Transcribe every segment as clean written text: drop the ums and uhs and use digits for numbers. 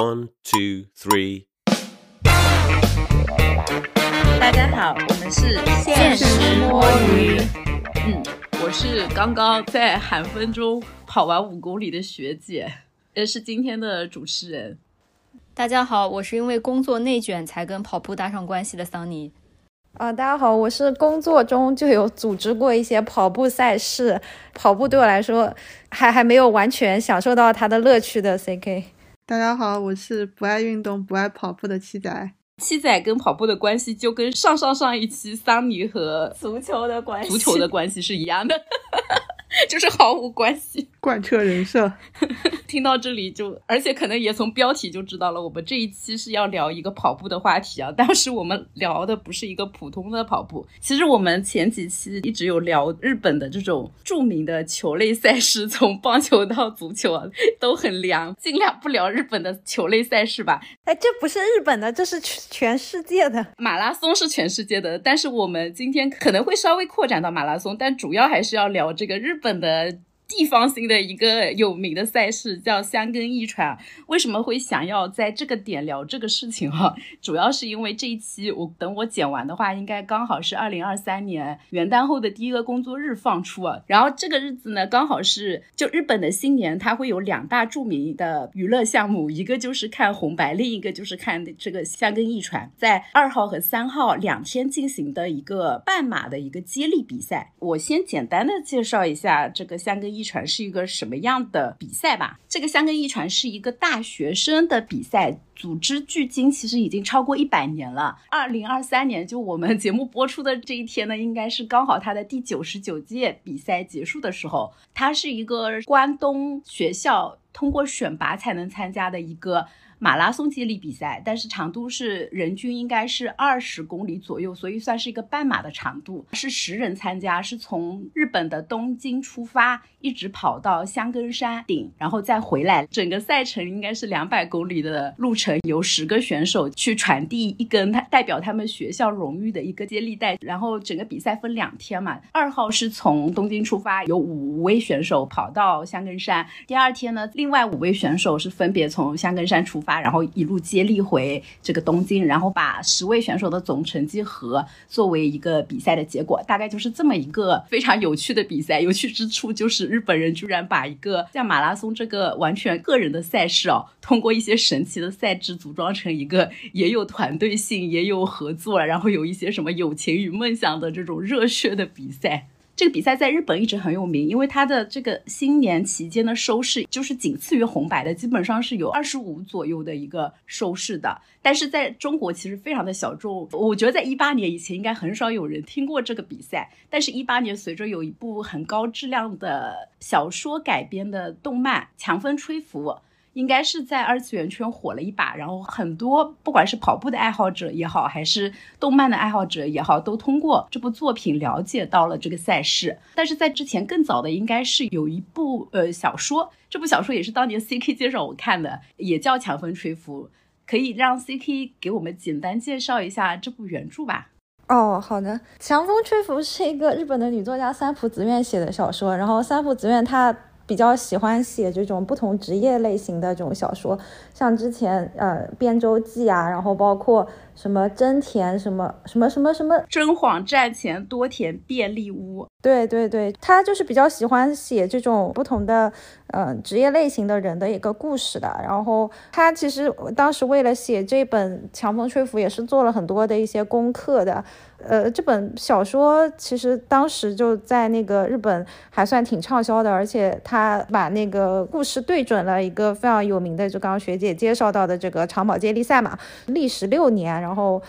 1, 2, 3。大家好，我们是现实摸鱼。我是刚刚在寒风中跑完5公里的学姐，也是今天的主持人。大家好，我是因为工作内卷才跟跑步搭上关系的桑尼。大家好，我是工作中就有组织过一些跑步赛事，跑步对我来说还没有完全享受到它的乐趣的 CK。 大家好，我是不爱运动不爱跑步的七仔。七仔跟跑步的关系就跟上一期桑尼和足球的关系是一样的就是毫无关系，贯彻人设听到这里就，而且可能也从标题就知道了，我们这一期是要聊一个跑步的话题啊。但是我们聊的不是一个普通的跑步，其实我们前几期一直有聊日本的这种著名的球类赛事，从棒球到足球啊，都很凉，尽量不聊日本的球类赛事吧。哎，这不是日本的，这是全世界的。马拉松是全世界的，但是我们今天可能会稍微扩展到马拉松，但主要还是要聊这个日本的地方性的一个有名的赛事，叫箱根驿传。为什么会想要在这个点聊这个事情啊？主要是因为这一期等我剪完的话，应该刚好是2023年元旦后的第一个工作日放出啊。然后这个日子呢，刚好是就日本的新年，它会有2大著名的娱乐项目，一个就是看红白，另一个就是看这个箱根驿传，在2号和3号2天进行的一个半马的一个接力比赛。我先简单的介绍一下这个箱根驿传是一个什么样的比赛吧。这个箱根驿传是一个大学生的比赛，组织距今其实已经超过100年了。2023年就我们节目播出的这一天呢，应该是刚好它的第99届比赛结束的时候。它是一个关东学校通过选拔才能参加的一个马拉松接力比赛，但是长度是人均应该是20公里左右，所以算是一个半马的长度。是10人参加，是从日本的东京出发，一直跑到箱根山顶，然后再回来。整个赛程应该是200公里的路程，由10个选手去传递一根代表他们学校荣誉的一个接力带。然后整个比赛分2天嘛，2号是从东京出发，有5位选手跑到箱根山。第二天呢，另外5位选手是分别从箱根山出发，然后一路接力回这个东京，然后把10位选手的总成绩和作为一个比赛的结果。大概就是这么一个非常有趣的比赛。有趣之处就是日本人居然把一个像马拉松这个完全个人的赛事哦，通过一些神奇的赛制组装成一个也有团队性也有合作，然后有一些什么友情与梦想的这种热血的比赛。这个比赛在日本一直很有名，因为它的这个新年期间的收视就是仅次于红白的，基本上是有25左右的一个收视的。但是在中国其实非常的小众，我觉得在18年以前应该很少有人听过这个比赛。但是18年随着有一部很高质量的小说改编的动漫《强风吹拂》，应该是在2次元圈火了一把，然后很多不管是跑步的爱好者也好，还是动漫的爱好者也好，都通过这部作品了解到了这个赛事。但是在之前更早的应该是有一部小说，这部小说也是当年 CK 介绍我看的，也叫《强风吹拂》。可以让 CK 给我们简单介绍一下这部原著吧。好的，《强风吹拂》是一个日本的女作家三浦紫苑写的小说。然后三浦紫苑她比较喜欢写这种不同职业类型的这种小说，像之前编舟记啊，然后包括什么真田什么真幌站前多田便利屋。对，他就是比较喜欢写这种不同的职业类型的人的一个故事的。然后他其实当时为了写这本《强风吹拂》也是做了很多的一些功课的。这本小说其实当时就在那个日本还算挺畅销的，而且他把那个故事对准了一个非常有名的，就刚刚学姐介绍到的这个长跑接力赛嘛，历时6年，然后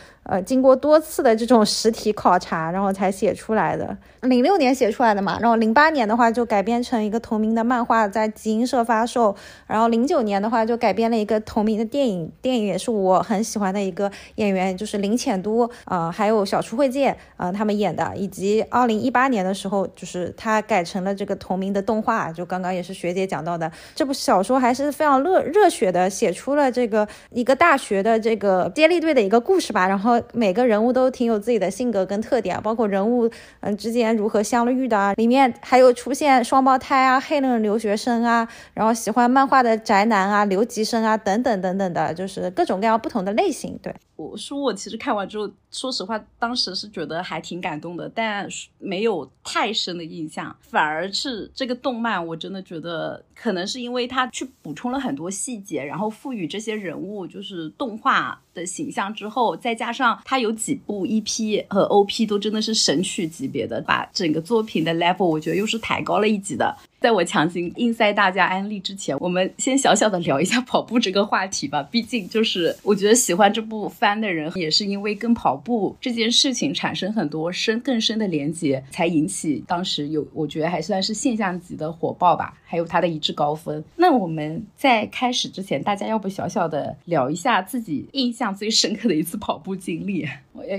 经过多次的这种实体考察，然后才写出来的。06年写出来的嘛，然后08年的话就改编成一个同名的漫画，在集英社发售。然后09年的话就改编了一个同名的电影，电影也是我很喜欢的一个演员，就是林浅都还有小出惠健他们演的，以及2018年的时候就是他改成了这个同名的动画，就刚刚也是学姐讲到的，这部小说还是非常热血的写出了这个一个大学的这个接力队的一个故事吧，然后每个人物都挺有自己的性格跟特点，包括人物之间如何相遇的啊，里面还有出现双胞胎啊、黑人留学生啊，然后喜欢漫画的宅男啊、留级生啊等等等等的，就是各种各样不同的类型。对，我其实看完之后说实话当时是觉得还挺感动的，但没有太深的印象，反而是这个动漫我真的觉得可能是因为它去补充了很多细节，然后赋予这些人物就是动画的形象之后，再加上它有几部 EP 和 OP 都真的是神曲级别的，把整个作品的 level 我觉得又是抬高了一级的。在我强行硬塞大家安利之前，我们先小小的聊一下跑步这个话题吧，毕竟就是我觉得喜欢这部番的人也是因为跟跑步这件事情产生很多更深的连结，才引起当时有我觉得还算是现象级的火爆吧，还有它的一致高分。那我们在开始之前，大家要不小小的聊一下自己印象最深刻的一次跑步经历，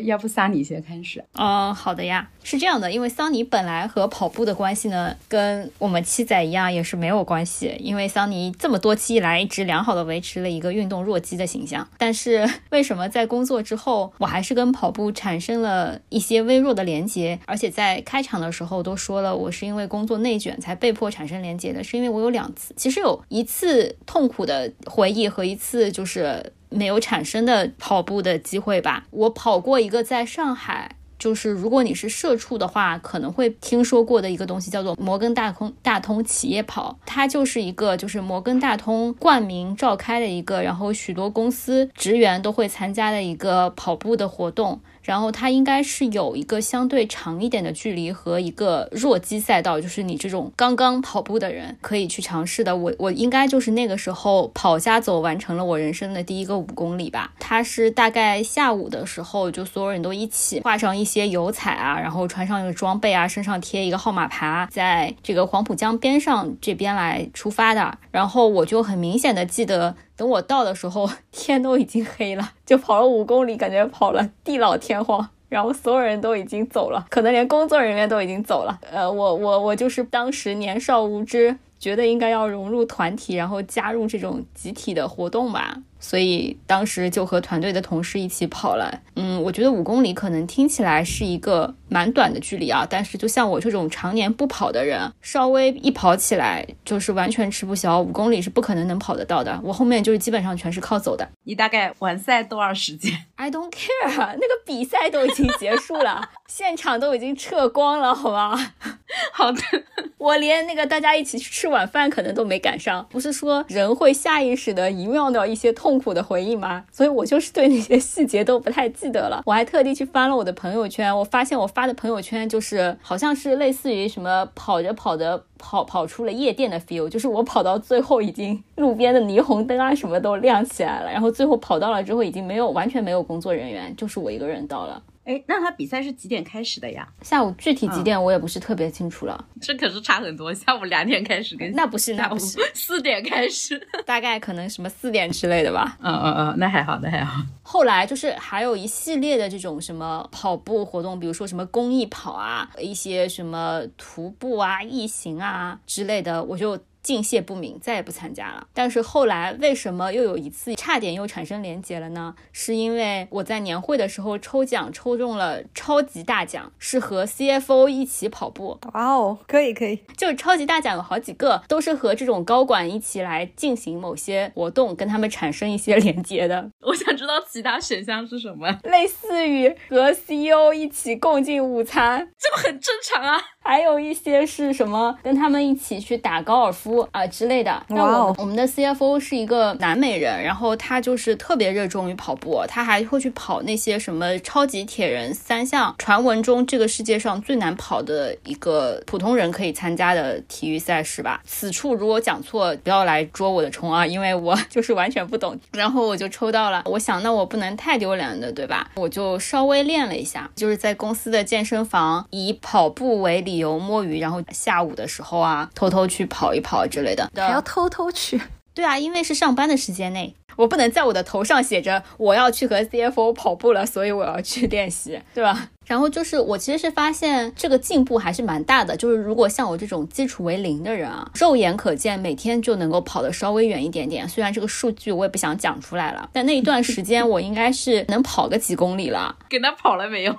要不桑尼先开始。好的呀，是这样的，因为桑尼本来和跑步的关系呢跟我们七仔一样也是没有关系，因为桑尼这么多期以来一直良好的维持了一个运动弱鸡的形象，但是为什么在工作之后我还是跟跑步产生了一些微弱的连结，而且在开场的时候都说了我是因为工作内卷才被迫产生连结的，是因为我有两次，其实有一次痛苦的回忆和一次就是没有产生的跑步的机会吧。我跑过一个在上海，就是如果你是社畜的话可能会听说过的一个东西，叫做摩根大通企业跑，它就是一个就是摩根大通冠名召开的一个，然后许多公司职员都会参加的一个跑步的活动，然后它应该是有一个相对长一点的距离和一个弱鸡赛道，就是你这种刚刚跑步的人可以去尝试的。我应该就是那个时候跑加走完成了我人生的第一个5公里吧。它是大概下午的时候，就所有人都一起画上一些油彩啊，然后穿上一个装备啊，身上贴一个号码牌，在这个黄浦江边上这边来出发的。然后我就很明显的记得等我到的时候天都已经黑了，就跑了5公里，感觉跑了地老天荒，然后所有人都已经走了，可能连工作人员都已经走了。我就是当时年少无知，觉得应该要融入团体，然后加入这种集体的活动吧，所以当时就和团队的同事一起跑了。我觉得5公里可能听起来是一个蛮短的距离啊，但是就像我这种常年不跑的人，稍微一跑起来就是完全吃不消，5公里是不可能能跑得到的。我后面就是基本上全是靠走的。你大概完赛多少时间 ？I don't care， 那个比赛都已经结束了，现场都已经撤光了，好吧？好的，我连那个大家一起吃晚饭可能都没赶上。不是说人会下意识的遗忘掉一些痛苦的回忆吗？所以我就是对那些细节都不太记得了。我还特地去翻了我的朋友圈，我发现我发的朋友圈就是好像是类似于什么跑出了夜店的 feel， 就是我跑到最后已经路边的霓虹灯啊什么都亮起来了，然后最后跑到了之后已经完全没有工作人员，就是我一个人到了。哎，那他比赛是几点开始的呀？下午具体几点我也不是特别清楚了，这可是差很多。下午2点开始跟那不是4点开始，大概可能什么4点之类的吧。那还好。后来就是还有一系列的这种什么跑步活动，比如说什么公益跑啊，一些什么徒步啊、毅行啊之类的，我就敬谢不明，再也不参加了。但是后来为什么又有一次差点又产生连结了呢？是因为我在年会的时候抽奖抽中了超级大奖，是和 CFO 一起跑步。哇哦，可以。就是超级大奖有好几个都是和这种高管一起来进行某些活动，跟他们产生一些连结的。我想知道其他选项是什么，类似于和 CEO 一起共进午餐，这很正常啊。还有一些是什么跟他们一起去打高尔夫之类的。那我们的 CFO 是一个南美人，然后他就是特别热衷于跑步，他还会去跑那些什么超级铁人3项，传闻中这个世界上最难跑的一个普通人可以参加的体育赛事吧。此处如果讲错不要来捉我的虫啊，因为我就是完全不懂。然后我就抽到了，我想那我不能太丢脸的对吧，我就稍微练了一下，就是在公司的健身房以跑步为理由摸鱼，然后下午的时候啊偷偷去跑一跑之类的，还要偷偷去。对啊，因为是上班的时间内，我不能在我的头上写着我要去和 CFO 跑步了，所以我要去练习，对吧？然后就是我其实是发现这个进步还是蛮大的，就是如果像我这种基础为零的人啊，肉眼可见每天就能够跑得稍微远一点点，虽然这个数据我也不想讲出来了，但那一段时间我应该是能跑个几公里了。给他跑了没有？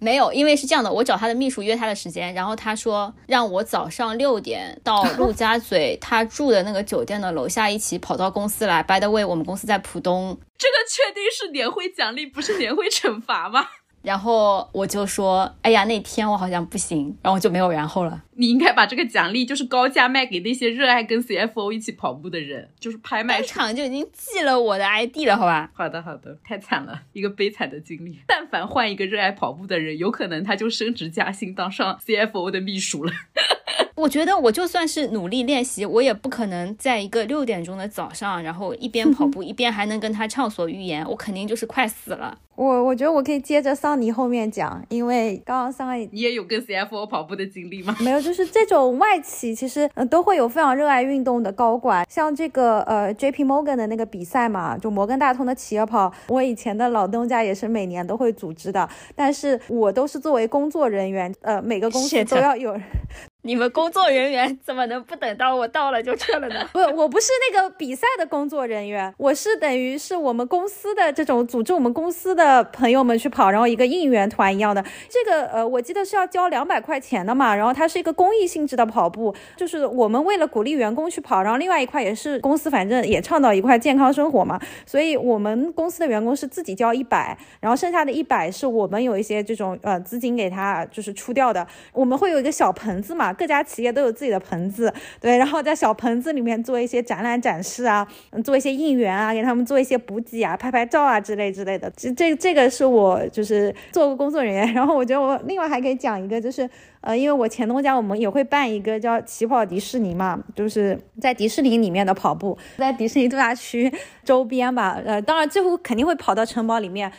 没有，因为是这样的，我找他的秘书约他的时间，然后他说让我早上6点到陆家嘴他住的那个酒店的楼下一起跑到公司来。By the way， 我们公司在浦东。这个确定是年会奖励，不是年会惩罚吗？然后我就说，哎呀，那天我好像不行，然后就没有然后了。你应该把这个奖励就是高价卖给那些热爱跟 CFO 一起跑步的人，就是拍卖场就已经记了我的 ID 了，好吧？好的好的，太惨了，一个悲惨的经历。但凡换一个热爱跑步的人，有可能他就升职加薪当上 CFO 的秘书了。我觉得我就算是努力练习，我也不可能在一个6点钟的早上，然后一边跑步一边还能跟他畅所欲言，我肯定就是快死了。我觉得我可以接着桑尼后面讲，因为刚刚桑尼你也有跟 CFO 跑步的经历吗？没有，就是这种外企其实都会有非常热爱运动的高管，像这个JP Morgan 的那个比赛嘛，就摩根大通的企业跑，我以前的老东家也是每年都会组织的，但是我都是作为工作人员，每个公司都要有人。你们工作人员怎么能不等到我到了就撤了呢？不，我不是那个比赛的工作人员，我是等于是我们公司的这种组织我们公司的朋友们去跑，然后一个应援团一样的。这个我记得是要交200块钱的嘛，然后它是一个公益性质的跑步，就是我们为了鼓励员工去跑，然后另外一块也是公司反正也倡导一块健康生活嘛，所以我们公司的员工是自己交100，然后剩下的100是我们有一些这种资金给他就是出掉的。我们会有一个小盆子嘛，各家企业都有自己的盆子，对，然后在小盆子里面做一些展览展示啊，做一些应援啊，给他们做一些补给啊，拍拍照啊之类的。这个是我就是做过工作人员。然后我觉得我另外还可以讲一个，就是因为我前东家我们也会办一个叫起跑迪士尼嘛，就是在迪士尼里面的跑步，在迪士尼度假区周边吧，当然最后肯定会跑到城堡里面。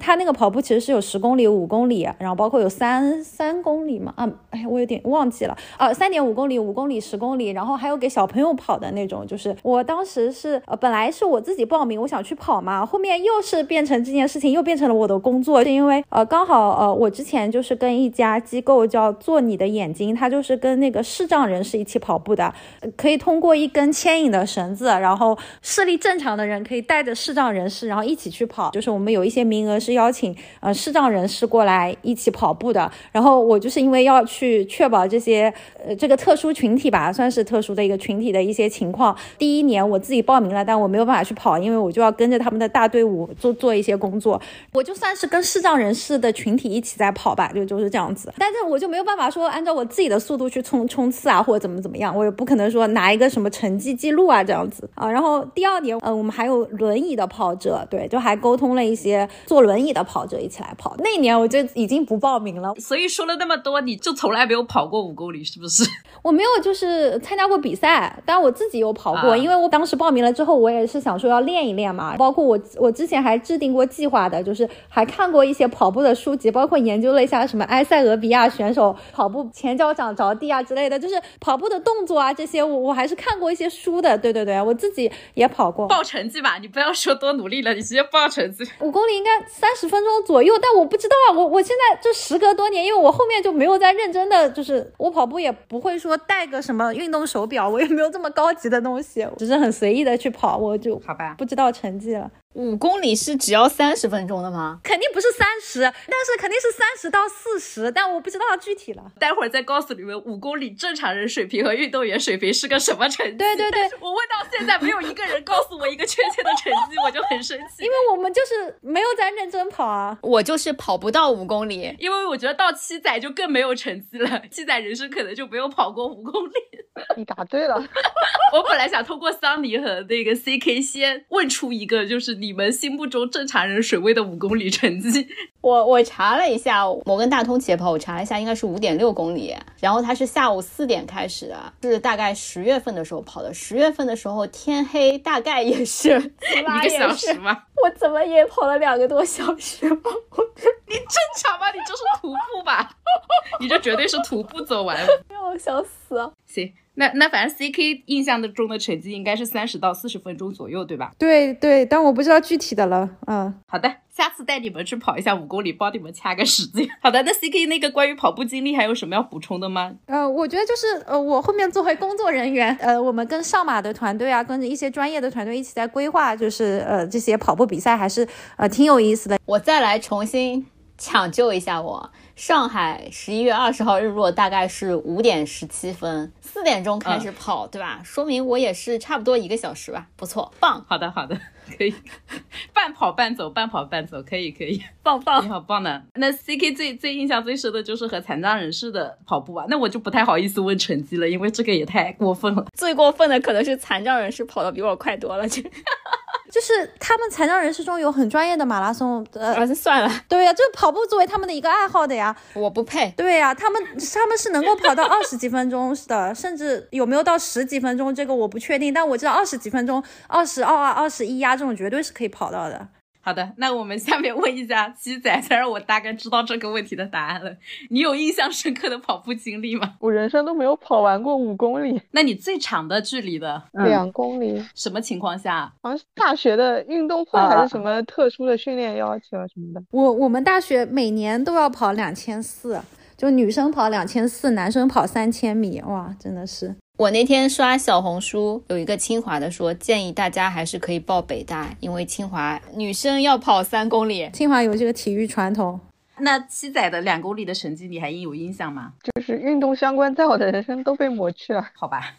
它那个跑步其实是有10公里、5公里，然后包括有三公里嘛，啊，哎，我有点忘记了，3.5公里、5公里、10公里，然后还有给小朋友跑的那种。就是我当时是本来是我自己报名，我想去跑嘛，后面又是变成这件事情又变成了我的工作，是因为刚好我之前就是跟一家机构叫做你的眼睛，它就是跟那个视障人士一起跑步的，可以通过一根牵引的绳子，然后视力正常的人可以带着视障人士然后一起去跑。就是我们有一些名额是邀请视障人士过来一起跑步的，然后我就是因为要去确保这些这个特殊群体吧，算是特殊的一个群体的一些情况，第一年我自己报名了，但我没有办法去跑，因为我就要跟着他们的大队伍做一些工作，我就算是跟视障人士的群体一起在跑吧，就是这样子。但是我就没有办法说按照我自己的速度去冲刺啊，或者怎么样，我也不可能说拿一个什么成绩记录啊这样子啊。然后第二年我们还有轮椅的跑者，对，就还沟通了一些坐轮椅的跑者一起来跑。那年我就已经不报名了。所以说了那么多，你就从来没有跑过5公里是不是？我没有就是参加过比赛，但我自己有跑过，因为我当时报名了之后我也是想说要练一练嘛，包括我之前还制定过计划的，就是还看过一些跑步的书籍，包括研究了一下什么埃塞俄比亚选手跑步前脚掌着地啊之类的，就是跑步的动作啊这些我还是看过一些书的。对对对，我自己也跑过。报成绩吧，你不要说多努力了，你直接报成绩。5公里应该30分钟左右，但我不知道啊，我现在就时隔多年，因为我后面就没有再认真的，就是我跑步也不会说带个什么运动手表，我也没有这么高级的东西，只是很随意的去跑，我就好吧，不知道成绩了。5公里是只要30分钟的吗？肯定不是30，但是肯定是30到40，但我不知道具体了，待会儿再告诉你们5公里正常人水平和运动员水平是个什么成绩。对对对，我问到现在没有一个人告诉我一个确切的成绩，我就很生气，因为我们就是没有在认真跑啊。我就是跑不到5公里，因为我觉得到7载就更没有成绩了，7载人生可能就没有跑过5公里。你答对了。我本来想通过桑尼和那个 CK 先问出一个就是你们心目中正常人水位的5公里成绩。我查了一下摩根大通企业跑，我查了一下应该是5.6公里，然后它是下午4点开始的，是大概10月份的时候跑的。10月份的时候天黑，大概也是1个小时吗？我怎么也跑了2个多小时吧。你正常吗？你这是徒步吧？你这绝对是徒步走完。让我想死啊。行，那反正 CK 印象的中的成绩应该是30到40分钟左右，对吧？对对，但我不知道具体的了。嗯，好的，下次带你们去跑一下5公里，帮你们掐个时间。好的，那 CK 那个关于跑步经历还有什么要补充的吗？我觉得就是我后面作为工作人员，我们跟上马的团队啊，跟着一些专业的团队一起在规划，就是这些跑步比赛还是挺有意思的。我再来重新抢救一下我。上海11月20号日落大概是5点17分，4点钟开始跑，对吧？说明我也是差不多1个小时吧，不错，棒！好的，好的，可以，半跑半走，半跑半走，可以，可以，棒棒，你好棒呢。那 CK 最印象最深的就是和残障人士的跑步啊，那我就不太好意思问成绩了，因为这个也太过分了。最过分的可能是残障人士跑得比我快多了，就是他们残障人士中有很专业的马拉松算了，对呀，就跑步作为他们的一个爱好的呀，我不配。对呀，他们是能够跑到20几分钟的，甚至有没有到10几分钟这个我不确定，但我知道20几分钟，22啊21啊这种绝对是可以跑到的。好的，那我们下面问一下七仔，才让我大概知道这个问题的答案了。你有印象深刻的跑步经历吗？我人生都没有跑完过5公里。那你最长的距离的？2公里。什么情况下？好像是大学的运动会还是什么特殊的训练要求什么的。我们大学每年都要跑2400，就女生跑2400，男生跑3000米，哇，真的是。我那天刷小红书，有一个清华的说建议大家还是可以报北大，因为清华女生要跑3公里，清华有这个体育传统。那七仔的2公里的成绩你还有印象吗？就是运动相关在我的人生都被抹去了，好吧。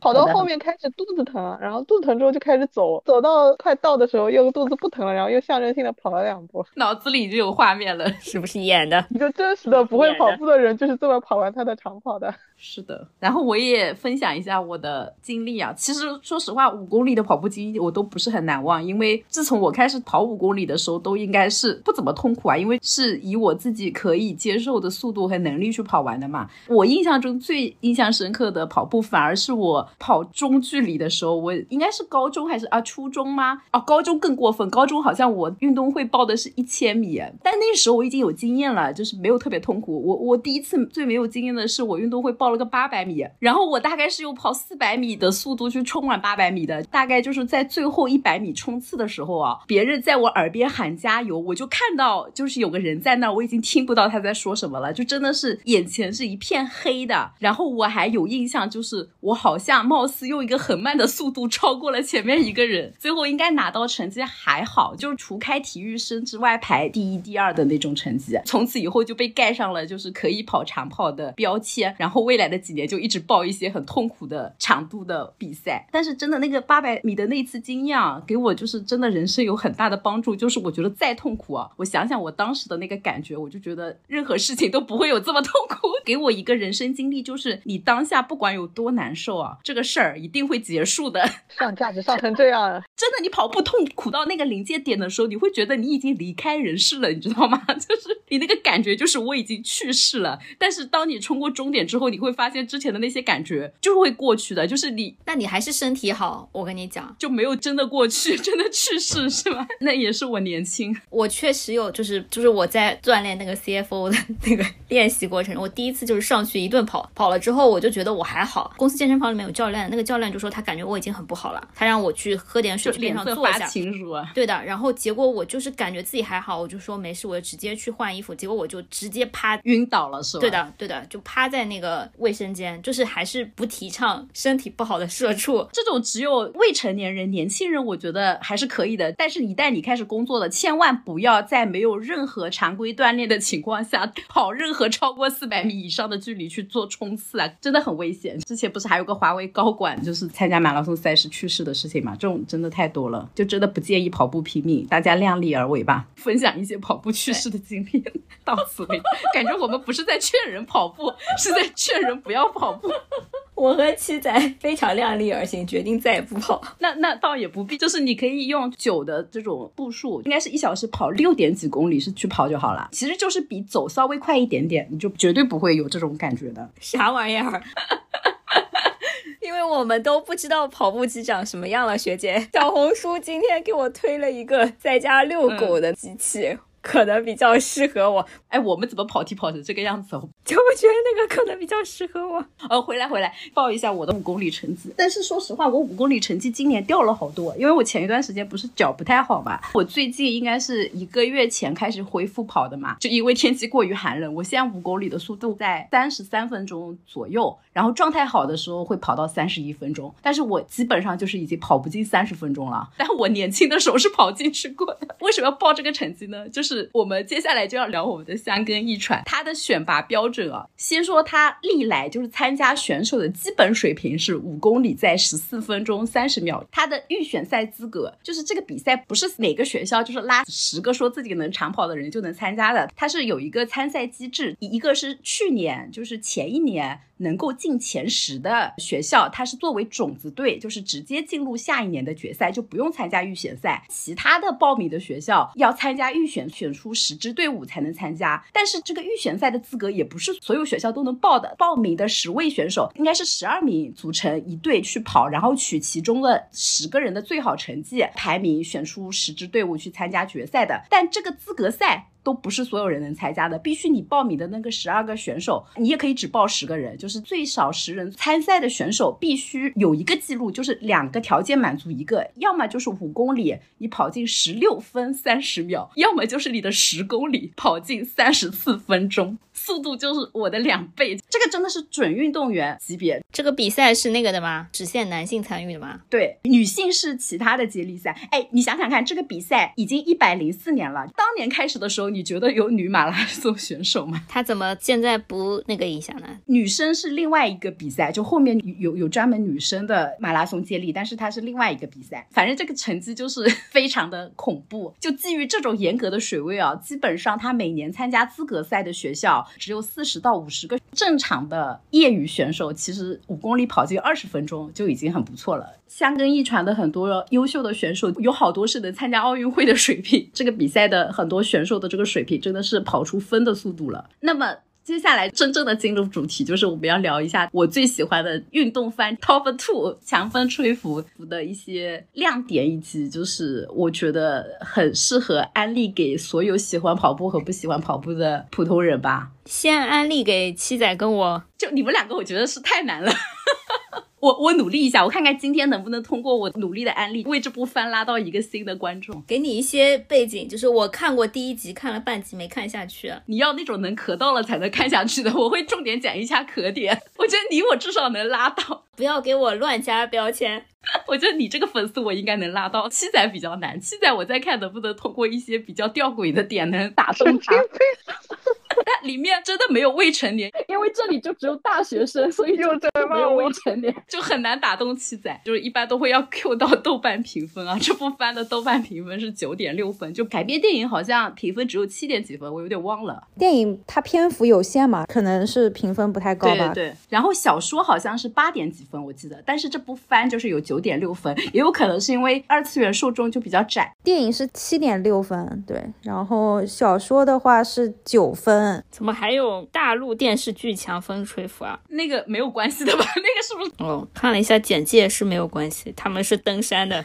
跑到后面开始肚子疼，然后肚子疼之后就开始走到快到的时候又肚子不疼了，然后又象征性的跑了2步。脑子里就有画面了，是不是演的？一个真实的不会跑步的人就是这么跑完他的长跑的。是的，然后我也分享一下我的经历啊。其实说实话，5公里的跑步经历我都不是很难忘，因为自从我开始跑5公里的时候都应该是不怎么痛苦啊，因为是以我自己可以接受的速度和能力去跑完的嘛。我印象中最印象深刻的跑步反而是我跑中距离的时候，我应该是高中还是初中吗？高中更过分，高中好像我运动会报的是1000米，但那时候我已经有经验了，就是没有特别痛苦。我第一次最没有经验的是我运动会报了个800米，然后我大概是用跑400米的速度去冲完800米的，大概就是在最后100米冲刺的时候啊，别人在我耳边喊加油，我就看到就是有个人在那，我已经听不到他在说什么了，就真的是眼前是一片黑的。然后我还有印象，就是我好像貌似用一个很慢的速度超过了前面一个人，最后应该拿到成绩还好，就是除开体育生之外排第1、第2的那种成绩。从此以后就被盖上了就是可以跑长跑的标签，然后未来的几年就一直报一些很痛苦的长度的比赛。但是真的那个800米的那一次经验给我就是真的人生有很大的帮助，就是我觉得再痛苦我想想我当时的那个感觉我就觉得任何事情都不会有这么痛苦。给我一个人生经历，就是你当下不管有多难受这个事儿一定会结束的。上价值上成这样了，真的你跑步痛苦到那个临界点的时候，你会觉得你已经离开人世了，你知道吗？就是你那个感觉就是我已经去世了，但是当你冲过终点之后，你会发现之前的那些感觉就会过去的，就是你但你还是身体好，我跟你讲就没有真的过去，真的去世是吧？那也是我年轻，我确实有就是我在锻炼那个 CFO 的那个练习过程，我第一次就是上去一顿跑了之后我就觉得我还好。公司健身房里面有教练，那个教练就说他感觉我已经很不好了，他让我去喝点水去边上坐一下，对的。然后结果我就是感觉自己还好，我就说没事，我就直接去换衣服，结果我就直接趴晕倒了，是吧？对的对的，就趴在那个卫生间。就是还是不提倡身体不好的社畜，这种只有未成年人年轻人我觉得还是可以的，但是一旦你开始工作了，千万不要在没有任何常规锻炼的情况下跑任何超过400米以上的距离去做冲刺真的很危险。之前不是还有个华为高管就是参加马拉松赛事去世的事情嘛？这种真的太多了，就真的不建议跑步拼命，大家量力而为吧。分享一些跑步去世的经历到此为止，感觉我们不是在劝人跑步，是在劝人不要跑步。我和七仔非常量力而行，决定再也不跑。那倒也不必，就是你可以用久的这种步数，应该是1小时跑6点几公里是去跑就好了，其实就是比走稍微快一点点，你就绝对不会有这种感觉的。啥玩意儿？因为我们都不知道跑步机长什么样了，学姐。小红书今天给我推了一个在家遛狗的机器。可能比较适合我。哎，我们怎么跑题跑成这个样子哦？就我觉得那个可能比较适合我。回来报一下我的5公里成绩。但是说实话，我5公里成绩今年掉了好多，因为我前一段时间不是脚不太好嘛，我最近应该是1个月前开始恢复跑的嘛，就因为天气过于寒冷，我现在5公里的速度在33分钟左右，然后状态好的时候会跑到31分钟，但是我基本上就是已经跑不进30分钟了。但我年轻的时候是跑进去过的。为什么要报这个成绩呢？就是我们接下来就要聊我们的香根一传，他的选拔标准啊，先说他历来就是参加选手的基本水平是5公里在14分钟30秒。他的预选赛资格就是这个比赛不是哪个学校就是拉10个说自己能长跑的人就能参加的，他是有一个参赛机制，一个是去年就是前一年能够进前10的学校，它是作为种子队，就是直接进入下一年的决赛，就不用参加预选赛。其他的报名的学校要参加预选，选出10支队伍才能参加。但是这个预选赛的资格也不是所有学校都能报的，报名的10位选手应该是12名组成一队去跑，然后取其中的10个人的最好成绩排名，选出10支队伍去参加决赛的。但这个资格赛都不是所有人能参加的，必须你报名的那个12个选手，你也可以只报10个人，就是最少10人参赛的选手必须有一个记录，就是2个条件满足一个，要么就是5公里你跑进16分30秒，要么就是你的10公里跑进34分钟，速度就是我的2倍，这个真的是准运动员级别。这个比赛是那个的吗？只限男性参与的吗？对，女性是其他的接力赛。哎，你想想看，这个比赛已经104年了，当年开始的时候你觉得有女马拉松选手吗？她怎么现在不那个一下呢？女生是另外一个比赛，就后面有专门女生的马拉松接力，但是它是另外一个比赛。反正这个成绩就是非常的恐怖，就基于这种严格的水位啊，基本上她每年参加资格赛的学校只有40到50个，正常的业余选手其实5公里跑进20分钟就已经很不错了。香根一传的很多优秀的选手有好多是能参加奥运会的水平，这个比赛的很多选手的这个水平真的是跑出分的速度了。那么接下来真正的进入主题，就是我们要聊一下我最喜欢的运动番 Top 2强风吹拂的一些亮点，以及就是我觉得很适合安利给所有喜欢跑步和不喜欢跑步的普通人吧。先安利给七仔跟我，就你们2个我觉得是太难了我努力一下，我看看今天能不能通过我努力的案例为这部番拉到一个新的观众。给你一些背景，就是我看过第1集，看了半集没看下去。你要那种能咳到了才能看下去的，我会重点讲一下咳点。我觉得你我至少能拉到，不要给我乱加标签。我觉得你这个粉丝我应该能拉到，七仔比较难。七仔我在看能不能通过一些比较吊诡的点能打动他。但里面真的没有未成年，因为这里就只有大学生，所以就没有未成年，就很难打动七仔。就是一般都会要 Q 到豆瓣评分啊，这部番的豆瓣评分是 9.6 分，就改编电影好像评分只有7点几分，我有点忘了。电影它篇幅有限嘛，可能是评分不太高吧。对对。然后小说好像是8点几分我记得，但是这部番就是有9.6 分，也有可能是因为二次元受众就比较窄。电影是7.6 分，对，然后小说的话是9分。怎么还有大陆电视剧强风吹拂啊？那个没有关系的吧？那个是不是？哦，看了一下简介是没有关系，他们是登山的。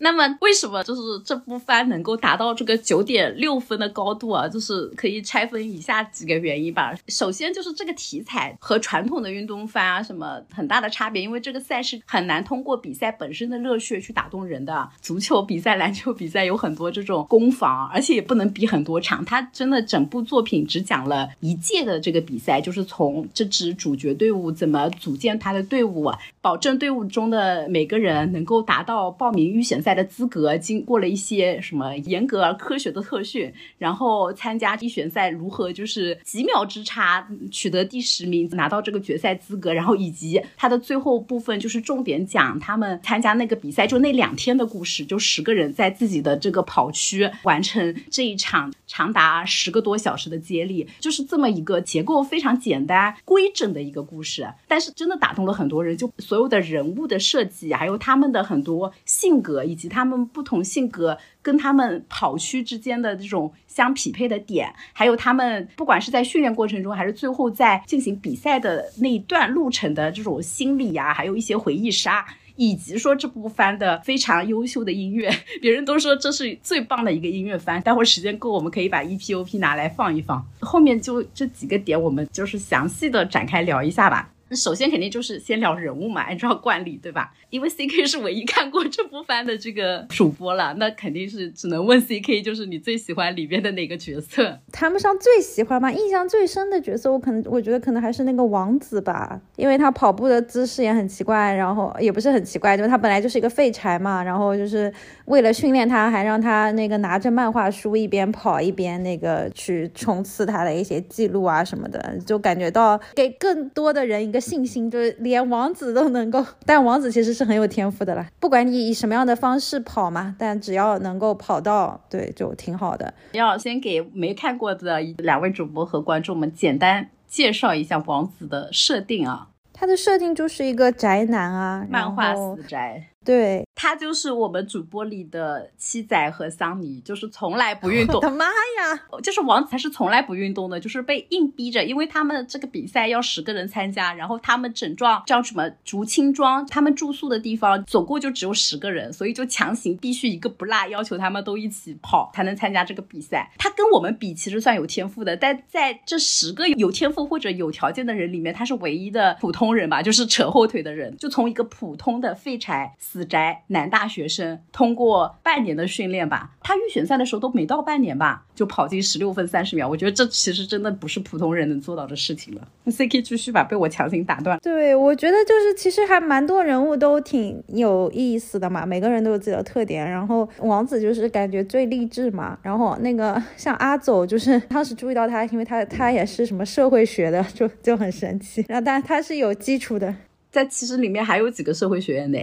那么为什么就是这部番能够达到这个 9.6 分的高度啊？就是可以拆分以下几个原因吧。首先就是这个题材和传统的运动番啊什么很大的差别，因为这个赛事很难通过比赛本身的热血去打动人的。足球比赛、篮球比赛有很多这种攻防，而且也不能比很多场。它真的整部作品只讲了一届的这个比赛，就是从这支主角队伍怎么组建他的队伍啊，保证队伍中的每个人能够达到报名预选赛的资格，经过了一些什么严格而科学的特训，然后参加预选赛如何就是几秒之差取得第10名拿到这个决赛资格，然后以及他的最后部分就是重点讲他们参加那个比赛就那2天的故事，就10个人在自己的这个跑区完成这一场长达10个多小时的接力，就是这么一个结构非常简单规整的一个故事。但是真的打动了很多人，就所有的人物的设计，还有他们的很多性格，以及他们不同性格跟他们跑区之间的这种相匹配的点，还有他们不管是在训练过程中还是最后在进行比赛的那一段路程的这种心理啊，还有一些回忆杀，以及说这部番的非常优秀的音乐，别人都说这是最棒的一个音乐番，待会时间够我们可以把 EPOP 拿来放一放。后面就这几个点我们就是详细的展开聊一下吧。首先肯定就是先聊人物嘛，按照惯例对吧，因为 CK 是唯一看过这部番的这个主播了，那肯定是只能问 CK 就是你最喜欢里面的哪个角色。谈不上最喜欢吧，印象最深的角色我觉得可能还是那个王子吧，因为他跑步的姿势也很奇怪，然后也不是很奇怪，就是他本来就是一个废柴嘛，然后就是为了训练他还让他那个拿着漫画书一边跑一边那个去冲刺他的一些记录啊什么的，就感觉到给更多的人一个信心，就是连王子都能够，但王子其实是很有天赋的啦，不管你以什么样的方式跑嘛，但只要能够跑到，对，就挺好的。要先给没看过的两位主播和观众们简单介绍一下王子的设定啊。他的设定就是一个宅男啊，漫画死宅，对，他就是我们主播里的七仔和桑尼，就是从来不运动。我的妈呀，就是王子他是从来不运动的，就是被硬逼着，因为他们这个比赛要10个人参加，然后他们整幢叫什么竹青庄，他们住宿的地方总共就只有10个人，所以就强行必须一个不落，要求他们都一起跑才能参加这个比赛。他跟我们比其实算有天赋的，但在这10个有天赋或者有条件的人里面，他是唯一的普通人吧，就是扯后腿的人，就从一个普通的废柴死宅男大学生，通过半年的训练吧，他预选赛的时候都没到半年吧，就跑进16分30秒，我觉得这其实真的不是普通人能做到的事情了。 CK 继续吧，被我强行打断。对，我觉得就是其实还蛮多人物都挺有意思的嘛，每个人都有自己的特点，然后王子就是感觉最励志嘛，然后那个像阿走就是当时注意到他，因为他也是什么社会学的，就很神奇，然后但他是有基础的。在其实里面还有几个社会学院的，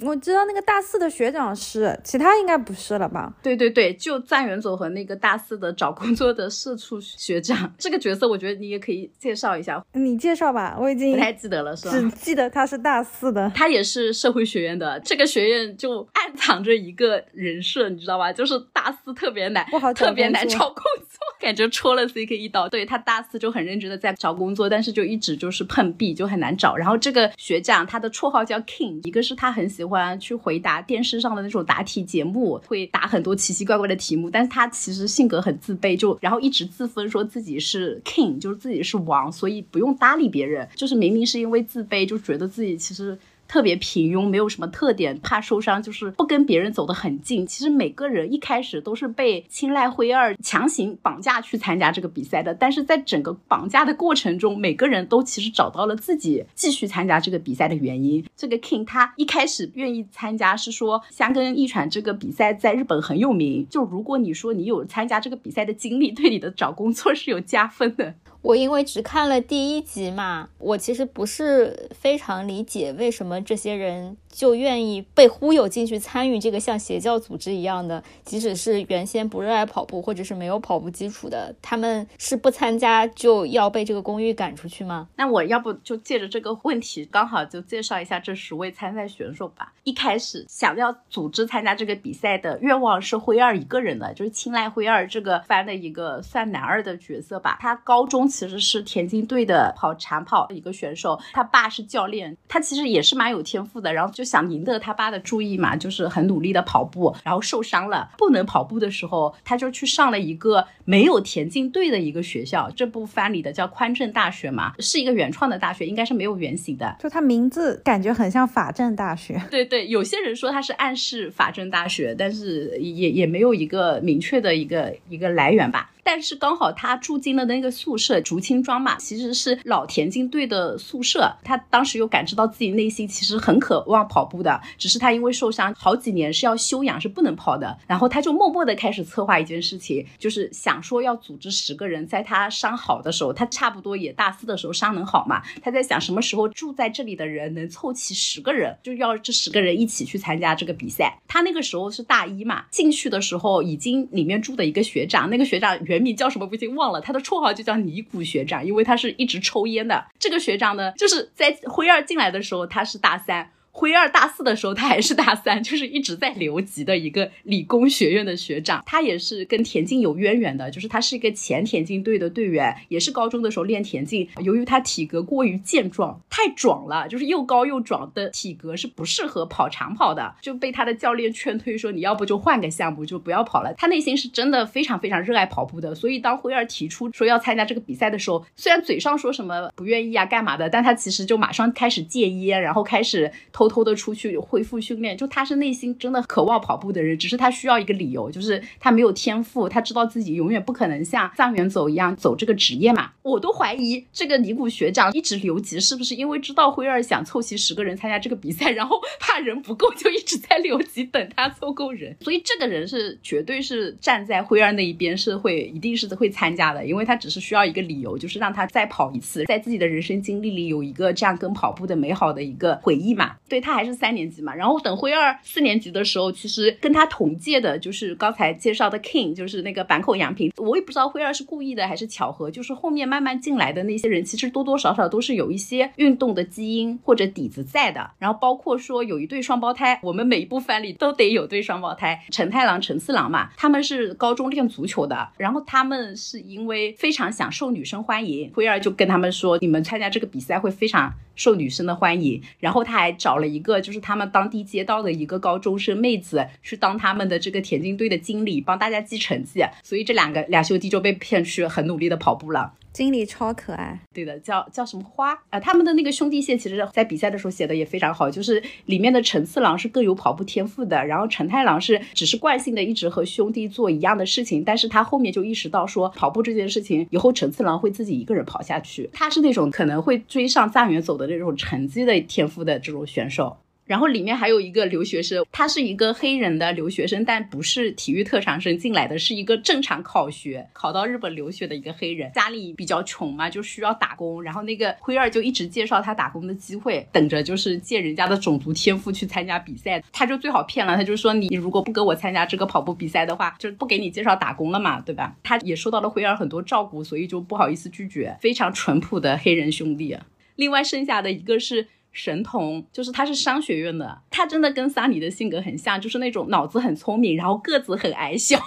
我知道那个大四的学长是，其他应该不是了吧。对对对，就赞元佐和那个大四的找工作的社畜学长，这个角色我觉得你也可以介绍一下。你介绍吧，我已经不太记得了，是吧？只记得他是大四的，他也是社会学院的。这个学院就暗藏着一个人设，你知道吧，就是大四特别难，不好特别难找工作，感觉戳了 CK 一刀。对，他大四就很认真的在找工作，但是就一直就是碰壁，就很难找。然后这个学长他的绰号叫 King， 一个是他很喜欢去回答电视上的那种答题节目，会答很多奇奇怪怪的题目，但是他其实性格很自卑，就然后一直自封说自己是 king， 就是自己是王，所以不用搭理别人，就是明明是因为自卑就觉得自己其实特别平庸，没有什么特点，怕受伤，就是不跟别人走得很近。其实每个人一开始都是被青濑辉二强行绑架去参加这个比赛的，但是在整个绑架的过程中，每个人都其实找到了自己继续参加这个比赛的原因。这个 King 他一开始愿意参加是说箱根驿传这个比赛在日本很有名，就如果你说你有参加这个比赛的经历，对你的找工作是有加分的。我因为只看了第一集嘛，我其实不是非常理解为什么这些人就愿意被忽悠进去参与这个像邪教组织一样的，即使是原先不热爱跑步或者是没有跑步基础的，他们是不参加就要被这个公寓赶出去吗？那我要不就借着这个问题刚好就介绍一下这10位参赛选手吧。一开始想要组织参加这个比赛的愿望是辉二一个人的，就是青濑辉二这个番的一个算男二的角色吧，他高中其实是田径队的长跑一个选手，他爸是教练，他其实也是蛮有天赋的，然后就想赢得他爸的注意嘛，就是很努力的跑步，然后受伤了，不能跑步的时候他就去上了一个没有田径队的一个学校，这部番里的叫宽正大学嘛，是一个原创的大学，应该是没有原型的，就他名字感觉很像法政大学。对对，有些人说他是暗示法政大学，但是也没有一个明确的一个来源吧。但是刚好他住进了那个宿舍竹青庄嘛，其实是老田径队的宿舍，他当时有感知到自己内心其实很渴望跑步的，只是他因为受伤好几年是要休养，是不能跑的。然后他就默默的开始策划一件事情，就是想说要组织10个人，在他伤好的时候，他差不多也大四的时候伤能好嘛，他在想什么时候住在这里的人能凑齐10个人，就要这10个人一起去参加这个比赛。他那个时候是大一嘛，进去的时候已经里面住的一个学长，那个学长原名叫什么不行忘了，他的绰号就叫尼古学长，因为他是一直抽烟的。这个学长呢，就是在辉二进来的时候他是大三，灰二大四的时候他还是大三，就是一直在留级的一个理工学院的学长，他也是跟田径有渊源的，就是他是一个前田径队的队员，也是高中的时候练田径，由于他体格过于健壮，太壮了，就是又高又壮的体格是不适合跑长跑的，就被他的教练劝退说你要不就换个项目就不要跑了。他内心是真的非常非常热爱跑步的，所以当灰二提出说要参加这个比赛的时候，虽然嘴上说什么不愿意啊干嘛的，但他其实就马上开始戒烟，然后开始偷偷的出去恢复训练，就他是内心真的渴望跑步的人，只是他需要一个理由，就是他没有天赋，他知道自己永远不可能像藏原走一样走这个职业嘛。我都怀疑这个尼古学长一直留级是不是因为知道灰二想凑齐10个人参加这个比赛，然后怕人不够就一直在留级等他凑够人，所以这个人是绝对是站在灰二那一边，是会一定是会参加的，因为他只是需要一个理由，就是让他再跑一次，在自己的人生经历里有一个这样跟跑步的美好的一个回忆嘛。对，他还是3年级嘛，然后等灰二4年级的时候，其实跟他同届的就是刚才介绍的 King， 就是那个坂口洋平，我也不知道灰二是故意的还是巧合，就是后面慢慢进来的那些人其实多多少少都是有一些运动的基因或者底子在的，然后包括说有一对双胞胎，我们每一部番里都得有对双胞胎，陈太郎陈次郎嘛，他们是高中练足球的，然后他们是因为非常想受女生欢迎，灰二就跟他们说你们参加这个比赛会非常受女生的欢迎，然后他还找了一个就是他们当地街道的一个高中生妹子去当他们的这个田径队的经理，帮大家记成绩，所以这俩兄弟就被骗去很努力的跑步了。经理超可爱，对的，叫什么花啊？他们的那个兄弟线其实在比赛的时候写的也非常好，就是里面的陈次郎是更有跑步天赋的，然后陈太郎是只是惯性的一直和兄弟做一样的事情，但是他后面就意识到说跑步这件事情以后陈次郎会自己一个人跑下去，他是那种可能会追上藏原走的那种成绩的天赋的这种选手。然后里面还有一个留学生，他是一个黑人的留学生，但不是体育特长生进来的，是一个正常考学考到日本留学的一个黑人，家里比较穷嘛，就需要打工，然后那个灰二就一直介绍他打工的机会，等着就是借人家的种族天赋去参加比赛，他就最好骗了，他就说你如果不跟我参加这个跑步比赛的话，就不给你介绍打工了嘛，对吧，他也受到了灰二很多照顾，所以就不好意思拒绝，非常淳朴的黑人兄弟。另外剩下的一个是神童，就是他是商学院的，他真的跟萨尼的性格很像，就是那种脑子很聪明，然后个子很矮小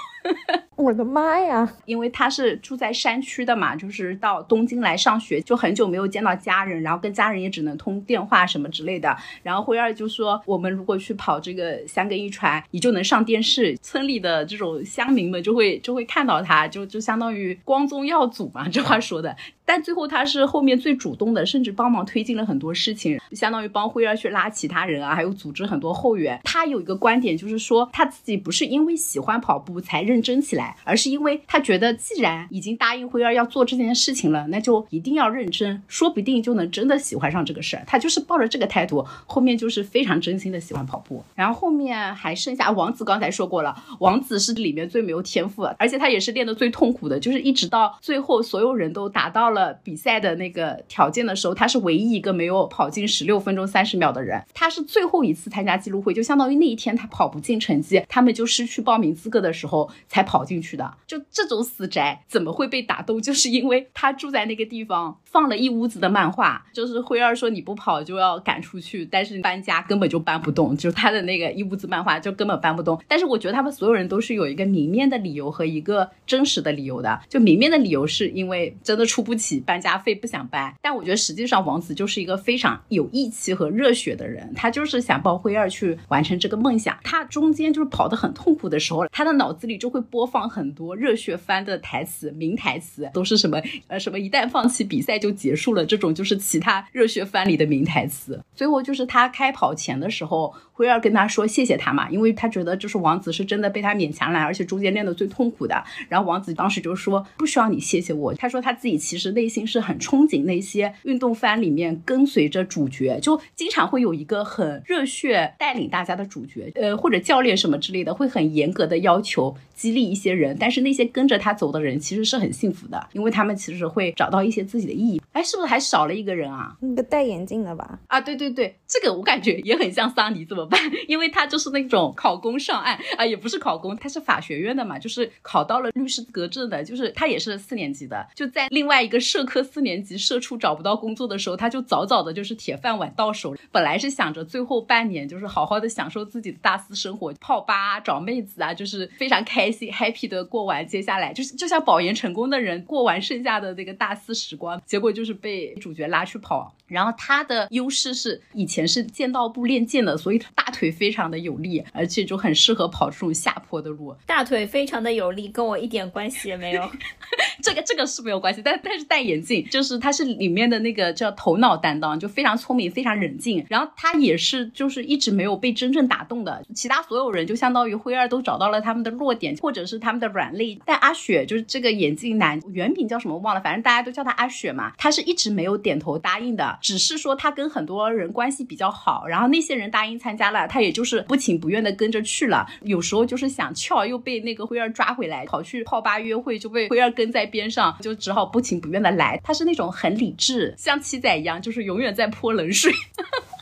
我的妈呀，因为他是住在山区的嘛，就是到东京来上学，就很久没有见到家人，然后跟家人也只能通电话什么之类的，然后灰二就说我们如果去跑这个箱根一传，你就能上电视，村里的这种乡民们就会看到他，就相当于光宗耀祖嘛，这话说的。但最后他是后面最主动的，甚至帮忙推进了很多事情，相当于帮灰二去拉其他人啊，还有组织很多后援。他有一个观点就是说他自己不是因为喜欢跑步才认真起来，而是因为他觉得既然已经答应灰二要做这件事情了，那就一定要认真，说不定就能真的喜欢上这个事儿。他就是抱着这个态度，后面就是非常真心的喜欢跑步。然后后面还剩下王子，刚才说过了，王子是里面最没有天赋，而且他也是练得最痛苦的，就是一直到最后所有人都达到了比赛的那个条件的时候，他是唯一一个没有跑进16分钟30秒的人。他是最后一次参加记录会，就相当于那一天他跑不进成绩，他们就失去报名资格的时候才跑进去的。就这种死宅怎么会被打动，就是因为他住在那个地方放了一屋子的漫画，就是灰二说你不跑就要赶出去，但是搬家根本就搬不动，就是他的那个一屋子漫画就根本搬不动。但是我觉得他们所有人都是有一个明面的理由和一个真实的理由的，就明面的理由是因为真的出不起搬家费不想搬，但我觉得实际上王子就是一个非常有义气和热血的人，他就是想帮灰二去完成这个梦想。他中间就是跑得很痛苦的时候，他的脑子里就会播放很多热血番的台词，名台词都是什么什么一旦放弃比赛就结束了，这种就是其他热血番里的名台词。最后就是他开跑前的时候，灰二跟他说谢谢他嘛，因为他觉得就是王子是真的被他勉强来，而且中间练得最痛苦的。然后王子当时就说不需要你谢谢我，他说他自己其实内心是很憧憬那些运动番里面跟随着主角，就经常会有一个很热血带领大家的主角，或者教练什么之类的，会很严格的要求激励一些人，但是那些跟着他走的人其实是很幸福的，因为他们其实会找到一些自己的意义。哎，是不是还少了一个人啊？那个戴眼镜的吧？啊，对对对，这个我感觉也很像桑尼这么么办，因为他就是那种考公上岸啊，也不是考公，他是法学院的嘛，就是考到了律师资格证的，就是他也是4年级的，就在另外一个社科4年级社畜找不到工作的时候，他就早早的就是铁饭碗到手，本来是想着最后半年就是好好的享受自己的大四生活，泡吧找妹子啊，就是非常开心 happy 的过完接下来，就是就像保研成功的人过完剩下的那个大四时光，结果就是被主角拉去跑。然后他的优势是以前是剑道部练剑的，所以大腿非常的有力，而且就很适合跑这种下坡的路。大腿非常的有力跟我一点关系也没有这个是没有关系，但是戴眼镜就是他是里面的那个叫头脑担当，就非常聪明非常冷静，然后他也是就是一直没有被真正打动的，其他所有人就相当于灰二都找到了他们的弱点或者是他们的软肋，但阿雪就是这个眼镜男原名叫什么忘了，反正大家都叫他阿雪嘛，他是一直没有点头答应的，只是说他跟很多人关系比较好，然后那些人答应参加了，他也就是不情不愿的跟着去了，有时候就是想翘又被那个灰二抓回来，跑去泡吧约会就被灰二跟在边上，就只好不情不愿的来。他是那种很理智，像七仔一样，就是永远在泼冷水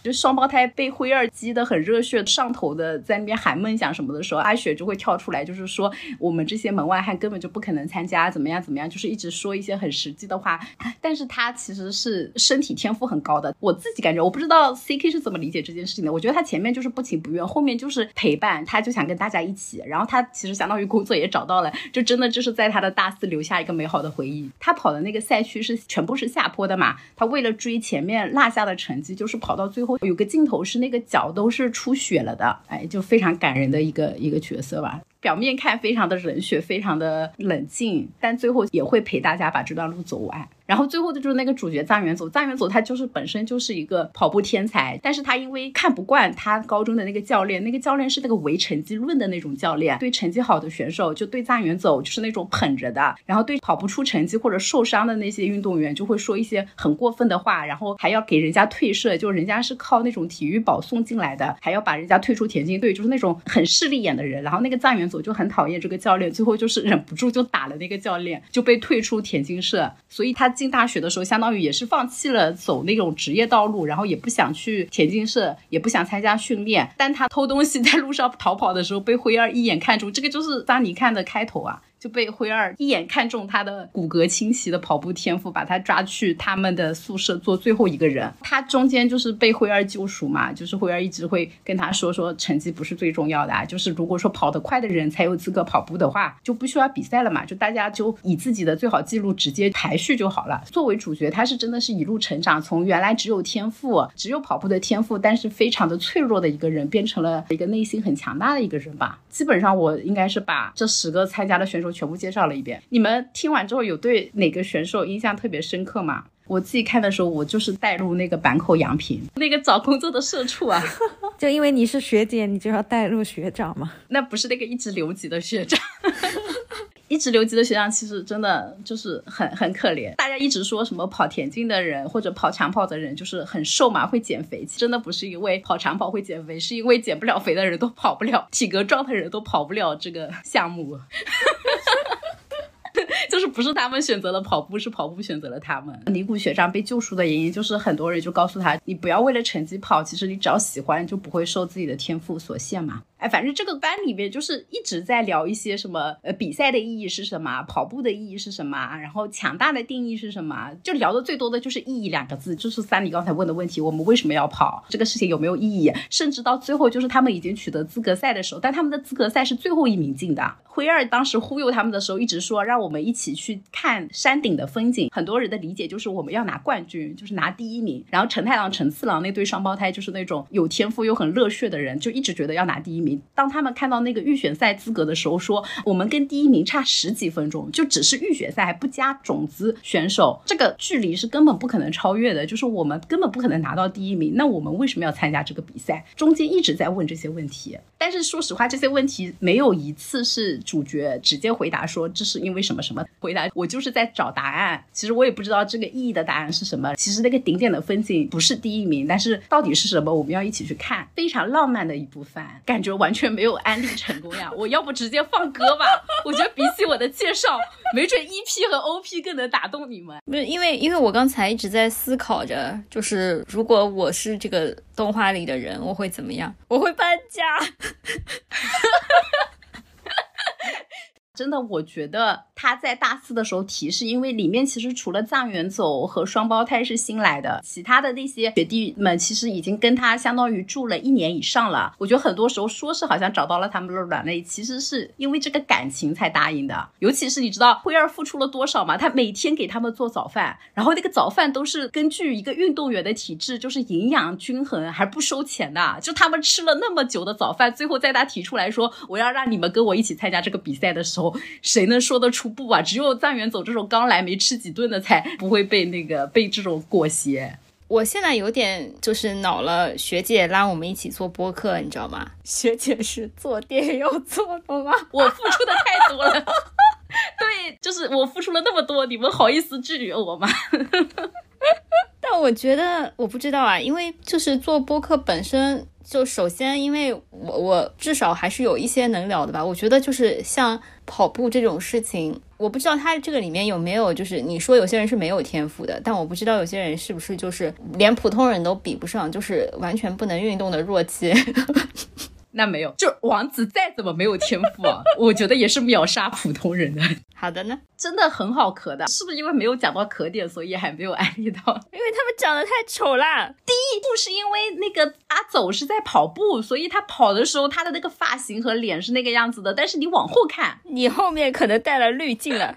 就双胞胎被灰二激得很热血上头的在那边喊梦想什么的时候，阿雪就会跳出来，就是说我们这些门外汉根本就不可能参加怎么样怎么样，就是一直说一些很实际的话，但是他其实是身体天赋很高的。我自己感觉，我不知道 CK 是怎么理解这件事情的，我觉得他前面就是不情不愿，后面就是陪伴，他就想跟大家一起，然后他其实相当于工作也找到了，就真的就是在他的大四留下一个美好的回忆。他跑的那个赛区是全部是下坡的嘛，他为了追前面落下的成绩，就是跑到最后有个镜头是那个脚都是出血了的，哎，就非常感人的一个角色吧。表面看非常的冷血非常的冷静，但最后也会陪大家把这段路走完。然后最后就是那个主角臧元佐，他就是本身就是一个跑步天才，但是他因为看不惯他高中的那个教练，那个教练是那个唯成绩论的那种教练，对成绩好的选手就对臧元佐就是那种捧着的，然后对跑不出成绩或者受伤的那些运动员就会说一些很过分的话，然后还要给人家退社，就人家是靠那种体育保送进来的，还要把人家退出田径队，就是那种很势利眼的人。然后那个臧元佐就很讨厌这个教练，最后就是忍不住就打了那个教练，就被退出田径社。所以他进大学的时候相当于也是放弃了走那种职业道路，然后也不想去田径社，也不想参加训练，但他偷东西在路上逃跑的时候被灰二一眼看中，这个就是桑尼看的开头啊，就被灰二一眼看中他的骨骼清奇的跑步天赋，把他抓去他们的宿舍做最后一个人。他中间就是被灰二救赎嘛，就是灰二一直会跟他说成绩不是最重要的啊，就是如果说跑得快的人才有资格跑步的话，就不需要比赛了嘛，就大家就以自己的最好记录直接排序就好了。作为主角，他是真的是一路成长，从原来只有跑步的天赋，但是非常的脆弱的一个人，变成了一个内心很强大的一个人吧。基本上我应该是把这10个参加的选手全部介绍了一遍，你们听完之后有对哪个选手印象特别深刻吗？我自己看的时候，我就是带入那个坂口洋平，那个找工作的社畜啊就因为你是学姐，你就要带入学长吗？那不是那个一直留级的学长一直留级的学长其实真的就是很可怜，大家一直说什么跑田径的人或者跑长跑的人就是很瘦嘛，会减肥，真的不是因为跑长跑会减肥，是因为减不了肥的人都跑不了，体格壮的人都跑不了这个项目就是不是他们选择了跑步，是跑步选择了他们。尼古学长被救赎的原因就是很多人就告诉他，你不要为了成绩跑，其实你只要喜欢就不会受自己的天赋所限嘛。哎，反正这个班里面就是一直在聊一些什么比赛的意义是什么，跑步的意义是什么，然后强大的定义是什么，就聊的最多的就是意义2个字，就是三里刚才问的问题，我们为什么要跑，这个事情有没有意义，甚至到最后就是他们已经取得资格赛的时候，但他们的资格赛是最后一名进的。灰二当时忽悠他们的时候一直说让我们一起去看山顶的风景，很多人的理解就是我们要拿冠军，就是拿第1名，然后陈太郎陈次郎那对双胞胎就是那种有天赋又很热血的人，就一直觉得要拿第1名。当他们看到那个预选赛资格的时候说我们跟第1名差10几分钟，就只是预选赛还不加种子选手，这个距离是根本不可能超越的，就是我们根本不可能拿到第1名，那我们为什么要参加这个比赛，中间一直在问这些问题。但是说实话，这些问题没有一次是主角直接回答说这是因为什么什么，回答我就是在找答案，其实我也不知道这个意义的答案是什么，其实那个顶点的风景不是第1名，但是到底是什么我们要一起去看，非常浪漫的一部分。感觉完全没有安利成功呀，我要不直接放歌吧，我觉得比起我的介绍，没准 EP 和 OP 更能打动你们。因为我刚才一直在思考着，就是如果我是这个动画里的人，我会怎么样？我会搬家。真的，我觉得他在大四的时候提是因为里面其实除了藏原走和双胞胎是新来的，其他的那些学弟们其实已经跟他相当于住了1年以上了。我觉得很多时候说是好像找到了他们的软肋，其实是因为这个感情才答应的。尤其是你知道辉儿付出了多少吗？他每天给他们做早饭，然后那个早饭都是根据一个运动员的体质，就是营养均衡还不收钱的。就他们吃了那么久的早饭，最后在他提出来说我要让你们跟我一起参加这个比赛的时候，谁能说得出不啊？只有藏原走这种刚来没吃几顿的才不会被这种裹挟。我现在有点就是恼了学姐拉我们一起做播客，你知道吗？学姐是做店要做的吗？我付出的太多了。对，就是我付出了那么多，你们好意思拒绝我吗？但我觉得我不知道啊，因为就是做播客本身就首先因为我至少还是有一些能聊的吧。我觉得就是像跑步这种事情，我不知道他这个里面有没有就是你说有些人是没有天赋的，但我不知道有些人是不是就是连普通人都比不上，就是完全不能运动的弱鸡。那没有，就是王子再怎么没有天赋啊，我觉得也是秒杀普通人的。好的呢，真的很好咳的，是不是因为没有讲到咳点，所以还没有安利到？因为他们长得太丑啦。第一步是因为那个阿走是在跑步，所以他跑的时候他的那个发型和脸是那个样子的，但是你往后看，你后面可能带了滤镜了。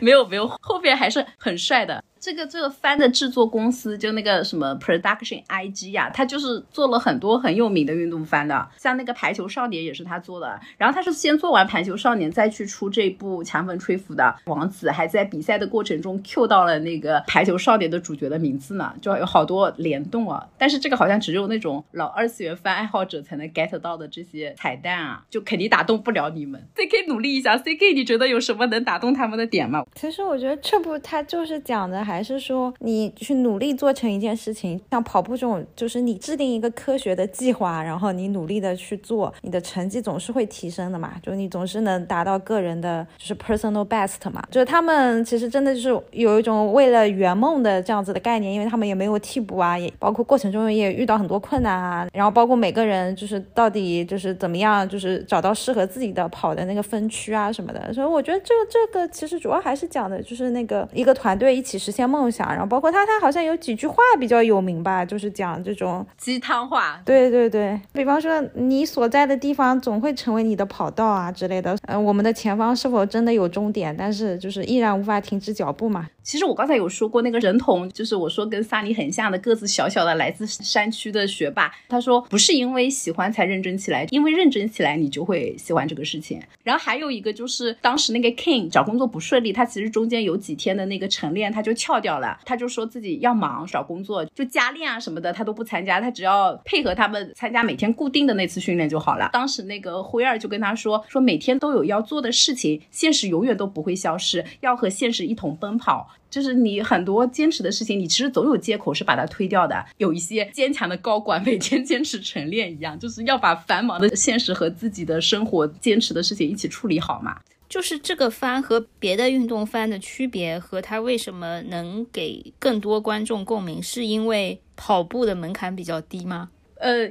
没有，后面还是很帅的。这个番的制作公司就那个什么 Production IG 啊，他就是做了很多很有名的运动番的，像那个排球少年也是他做的，然后他是先做完排球少年再去出这部强吻吹拂的。王子还在比赛的过程中 Q 到了那个排球少年的主角的名字呢，就有好多联动啊。但是这个好像只有那种老二次元番爱好者才能 get 到的这些彩蛋啊，就肯定打动不了你们。 CK 努力一下， CK 你觉得有什么能打动他们的点吗？其实我觉得这部他就是讲的还是说你去努力做成一件事情，像跑步这种就是你制定一个科学的计划，然后你努力的去做，你的成绩总是会提升的嘛，就你总是能达到个人的就是 personal best 嘛。就是他们其实真的就是有一种为了圆梦的这样子的概念，因为他们也没有替补啊，也包括过程中也遇到很多困难啊，然后包括每个人就是到底就是怎么样就是找到适合自己的跑的那个分区啊什么的。所以我觉得这个其实主要还是讲的就是那个一个团队一起实现梦想。然后包括他好像有几句话比较有名吧，就是讲这种鸡汤话。对，比方说你所在的地方总会成为你的跑道啊之类的，我们的前方是否真的有终点，但是就是依然无法停止脚步嘛。其实我刚才有说过那个人童，就是我说跟萨尼很像的个子小小的来自山区的学霸，他说不是因为喜欢才认真起来，因为认真起来你就会喜欢这个事情。然后还有一个就是当时那个 King 找工作不顺利，他其实中间有几天的那个晨练他就翘掉了，他就说自己要忙找工作，就加练啊什么的他都不参加，他只要配合他们参加每天固定的那次训练就好了。当时那个辉儿就跟他说每天都有要做的事情，现实永远都不会消失，要和现实一同奔跑。就是你很多坚持的事情，你其实总有借口是把它推掉的。有一些坚强的高管每天坚持晨练一样，就是要把繁忙的现实和自己的生活坚持的事情一起处理好嘛。就是这个番和别的运动番的区别和它为什么能给更多观众共鸣，是因为跑步的门槛比较低吗？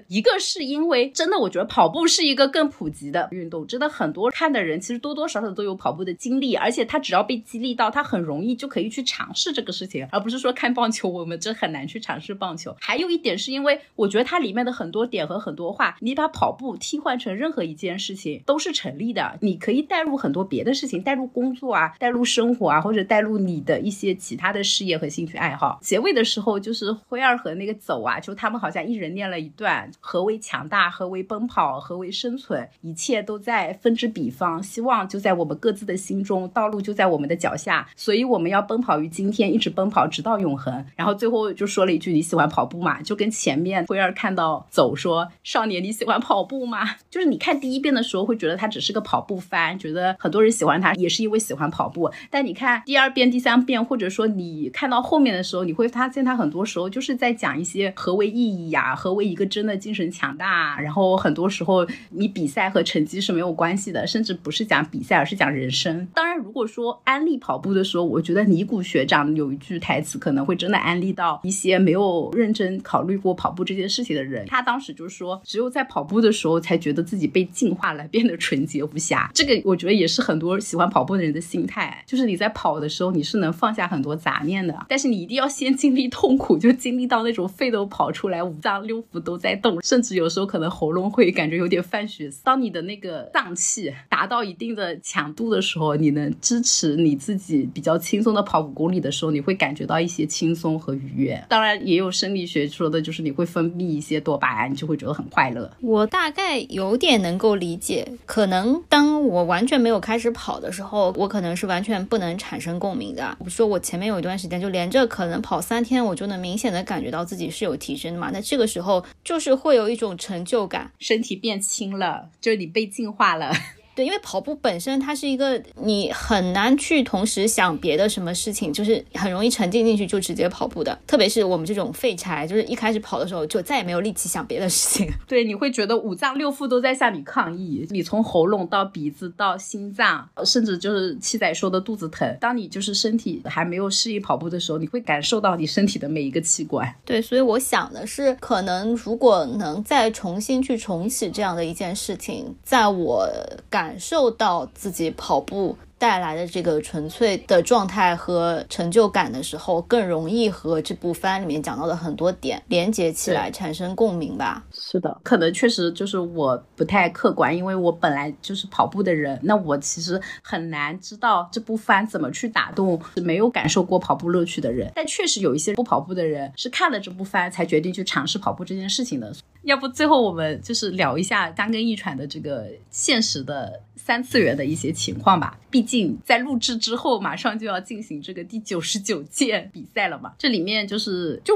一个是因为真的我觉得跑步是一个更普及的运动，真的很多看的人其实多多少少都有跑步的经历，而且他只要被激励到，他很容易就可以去尝试这个事情，而不是说看棒球我们这很难去尝试棒球。还有一点是因为我觉得它里面的很多点和很多话，你把跑步替换成任何一件事情都是成立的，你可以带入很多别的事情，带入工作啊，带入生活啊，或者带入你的一些其他的事业和兴趣爱好。结尾的时候就是辉儿和那个走啊，就他们好像一人念了一段何为强大，何为奔跑，何为生存，一切都在分之彼方，希望就在我们各自的心中，道路就在我们的脚下，所以我们要奔跑于今天，一直奔跑直到永恒。然后最后就说了一句你喜欢跑步吗，就跟前面辉儿看到走说少年你喜欢跑步吗，就是你看第一遍的时候会觉得他只是个跑步番，觉得很多人喜欢他也是因为喜欢跑步，但你看第二遍第三遍，或者说你看到后面的时候，你会发现他很多时候就是在讲一些何为意义啊，何为一个真的精神强大，然后很多时候你比赛和成绩是没有关系的，甚至不是讲比赛，而是讲人生。当然如果说安利跑步的时候，我觉得尼古学长有一句台词可能会真的安利到一些没有认真考虑过跑步这件事情的人，他当时就说只有在跑步的时候才觉得自己被净化了，变得纯洁无瑕。这个我觉得也是很多喜欢跑步的人的心态，就是你在跑的时候你是能放下很多杂念的，但是你一定要先经历痛苦，就经历到那种肺都跑出来，五脏六腑都在动，甚至有时候可能喉咙会感觉有点泛血丝。当你的那个脏器达到一定的强度的时候，你能支持你自己比较轻松的跑5公里的时候，你会感觉到一些轻松和愉悦。当然也有生理学说的，就是你会分泌一些多巴胺，你就会觉得很快乐。我大概有点能够理解，可能当我完全没有开始跑的时候，我可能是完全不能产生共鸣的。我说我前面有一段时间就连着可能跑3天，我就能明显的感觉到自己是有提升的嘛，那这个时候就是会有一种成就感，身体变轻了，就是你被净化了。对，因为跑步本身它是一个你很难去同时想别的什么事情，就是很容易沉浸进去就直接跑步的，特别是我们这种废柴，就是一开始跑的时候就再也没有力气想别的事情。对，你会觉得五脏六腑都在向你抗议，你从喉咙到鼻子到心脏，甚至就是七仔说的肚子疼，当你就是身体还没有适应跑步的时候，你会感受到你身体的每一个器官。对，所以我想的是可能如果能再重新去重启这样的一件事情，在我感受到自己跑步带来的这个纯粹的状态和成就感的时候，更容易和这部番里面讲到的很多点连接起来，产生共鸣吧。是的，可能确实就是我不太客观，因为我本来就是跑步的人，那我其实很难知道这部番怎么去打动没有感受过跑步乐趣的人。但确实有一些不跑步的人是看了这部番才决定去尝试跑步这件事情的。要不最后我们就是聊一下三根一传的这个现实的3次元的一些情况吧，毕竟在录制之后马上就要进行这个第99届比赛了嘛。这里面就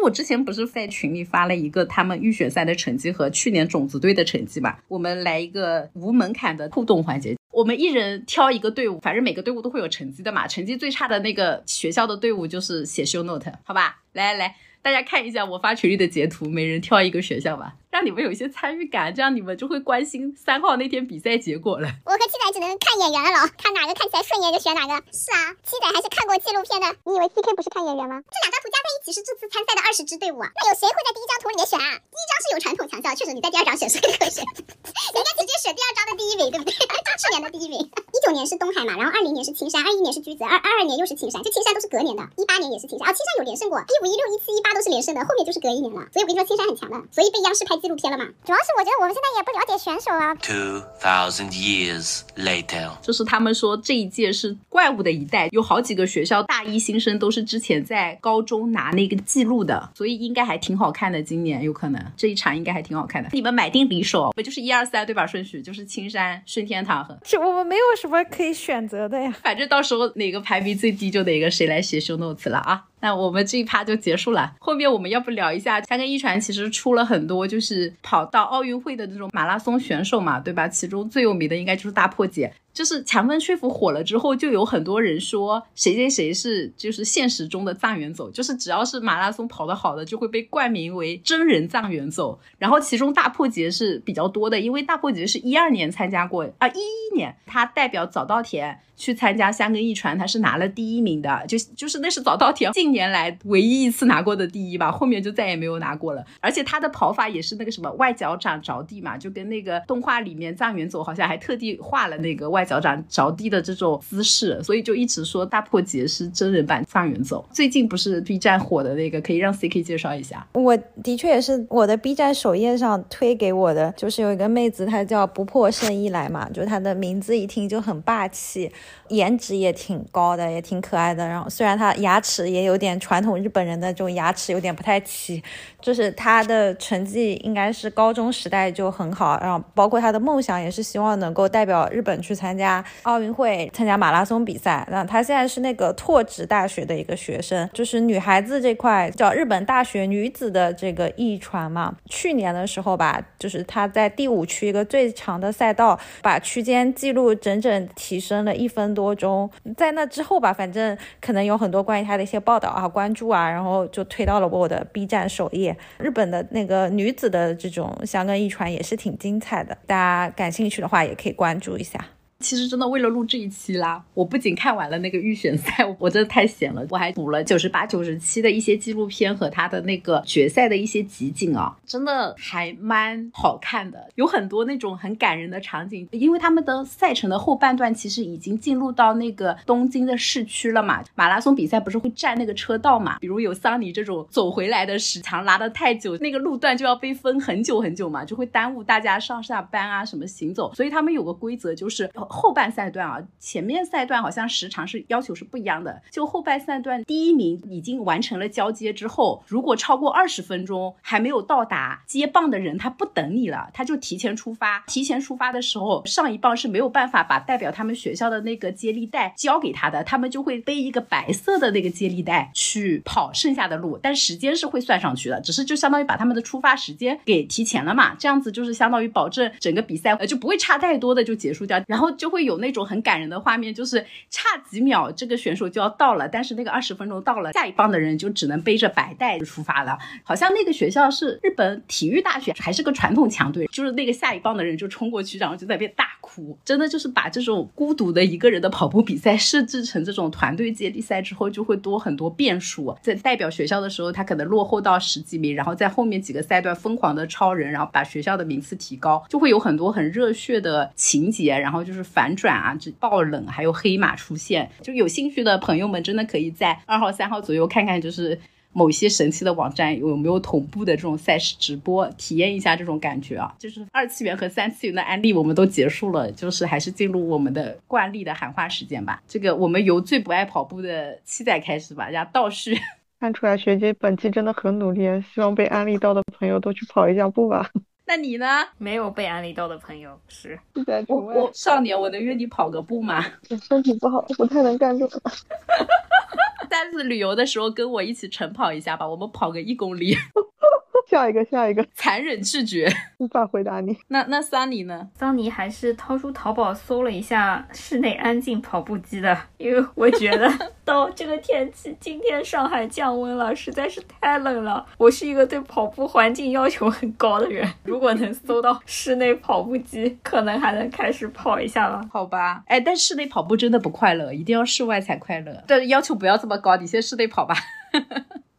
我之前不是在群里发了一个他们预选赛的成绩和去年种子队的成绩嘛，我们来一个无门槛的互动环节，我们一人挑一个队伍，反正每个队伍都会有成绩的嘛，成绩最差的那个学校的队伍就是写 show note， 好吧。来大家看一下我发群里的截图，每人挑一个学校吧，让你们有一些参与感，这样你们就会关心3号那天比赛结果了。我和七仔只能看演员了，老看哪个看起来顺眼就选哪个。是啊，七仔还是看过纪录片的。你以为 CK 不是看演员吗？这两张图加在一起是这次参赛的20支队伍啊，那有谁会在第一张图里面选啊？第一张是有传统强校，确实你在第二张选是可以选，人家直接选第二张的第一名，对不对？去年的第一名。19年是东海嘛，然后20年是青山，21年是橘子，22年又是青山，这青山都是隔年的，18年也是青山，青山有连胜过，15、16、17、18都是连胜的，后面就是隔一年了。所以我跟你说，青山很强的，所以被央视拍纪录片了嘛。主要是我觉得我们现在也不了解选手啊。2000 years later， 就是他们说这一届是怪物的一代，有好几个学校大1新生都是之前在高中拿那个记录的，所以应该还挺好看的。今年有可能这一场应该还挺好看的。你们买定离手，不就是1、2、3对吧？顺序就是青山、顺天堂和。我们没有什么可以选择的呀，反正到时候哪个排名最低就哪个谁来写 show notes 了啊。那我们这一趴就结束了，后面我们要不聊一下三根一传其实出了很多就是跑到奥运会的那种马拉松选手嘛，对吧？其中最有名的应该就是大破姐，就是强分说服火了之后，就有很多人说谁是就是现实中的藏元走，就是只要是马拉松跑得好的就会被冠名为真人藏元走。然后其中大破节是比较多的，因为大破节是12年参加过啊，11年他代表早稻田去参加三根一传，他是拿了第1名的，就是那是早稻田近年来唯一一次拿过的第1吧，后面就再也没有拿过了。而且他的跑法也是那个什么外脚掌着地嘛，就跟那个动画里面藏元走好像还特地画了那个外脚掌着地的这种姿势，所以就一直说大破节是真人版藏元走。最近不是 B 站火的那个，可以让 CK 介绍一下。我的确也是我的 B 站首页上推给我的，就是有一个妹子她叫不破圣衣来嘛，就是她的名字一听就很霸气，颜值也挺高的，也挺可爱的。然后虽然他牙齿也有点传统日本人的这种牙齿有点不太齐，就是他的成绩应该是高中时代就很好，然后包括他的梦想也是希望能够代表日本去参参加奥运会，参加马拉松比赛。那她现在是那个拓殖大学的一个学生，就是女孩子这块叫日本大学女子的这个艺传嘛。去年的时候吧，就是她在第5区一个最长的赛道，把区间记录整整提升了1分多钟。在那之后吧，反正可能有很多关于她的一些报道啊、关注啊，然后就推到了我的 B 站首页。日本的那个女子的这种箱根艺传也是挺精彩的，大家感兴趣的话也可以关注一下。其实真的为了录这一期啦，我不仅看完了那个预选赛，我真的太闲了，我还补了98、97的一些纪录片和他的那个决赛的一些集锦啊，真的还蛮好看的，有很多那种很感人的场景。因为他们的赛程的后半段其实已经进入到那个东京的市区了嘛，马拉松比赛不是会占那个车道嘛，比如有桑尼这种走回来的时长拉得太久，那个路段就要被分很久很久嘛，就会耽误大家上下班啊什么行走，所以他们有个规则就是后半赛段啊，前面赛段好像时长是要求是不一样的，就后半赛段第一名已经完成了交接之后，如果超过20分钟还没有到达，接棒的人他不等你了，他就提前出发。提前出发的时候，上一棒是没有办法把代表他们学校的那个接力带交给他的，他们就会背一个白色的那个接力带去跑剩下的路，但时间是会算上去的，只是就相当于把他们的出发时间给提前了嘛，这样子就是相当于保证整个比赛就不会差太多的就结束掉。然后就会有那种很感人的画面，就是差几秒这个选手就要到了，但是那个20分钟到了，下一棒的人就只能背着白带出发了。好像那个学校是日本体育大学，还是个传统强队，就是那个下一棒的人就冲过去，然后就在那边大哭，真的就是把这种孤独的一个人的跑步比赛设置成这种团队接力赛之后，就会多很多变数。在代表学校的时候他可能落后到10几名，然后在后面几个赛段疯狂的超人，然后把学校的名次提高，就会有很多很热血的情节，然后就是反转啊，爆冷，还有黑马出现。就有兴趣的朋友们真的可以在2号、3号左右看看，就是某些神奇的网站有没有同步的这种赛事直播，体验一下这种感觉啊。就是2次元和3次元的案例我们都结束了，就是还是进入我们的惯例的喊话时间吧。这个我们由最不爱跑步的七仔开始吧，然后倒序。看出来学姐本期真的很努力，希望被安利到的朋友都去跑一下步吧。那你呢？没有被安利到的朋友是？我少年，我能约你跑个步吗？我身体不好，不太能干这个。下次旅游的时候跟我一起晨跑一下吧，我们跑个1公里。下一个残忍拒绝，无法回答你。那桑尼呢？桑尼还是掏出淘宝搜了一下室内安静跑步机的，因为我觉得到这个天气，今天上海降温了，实在是太冷了。我是一个对跑步环境要求很高的人，如果能搜到室内跑步机，可能还能开始跑一下了。好吧，哎，但室内跑步真的不快乐，一定要室外才快乐。但要求不要这么高，你先室内跑吧。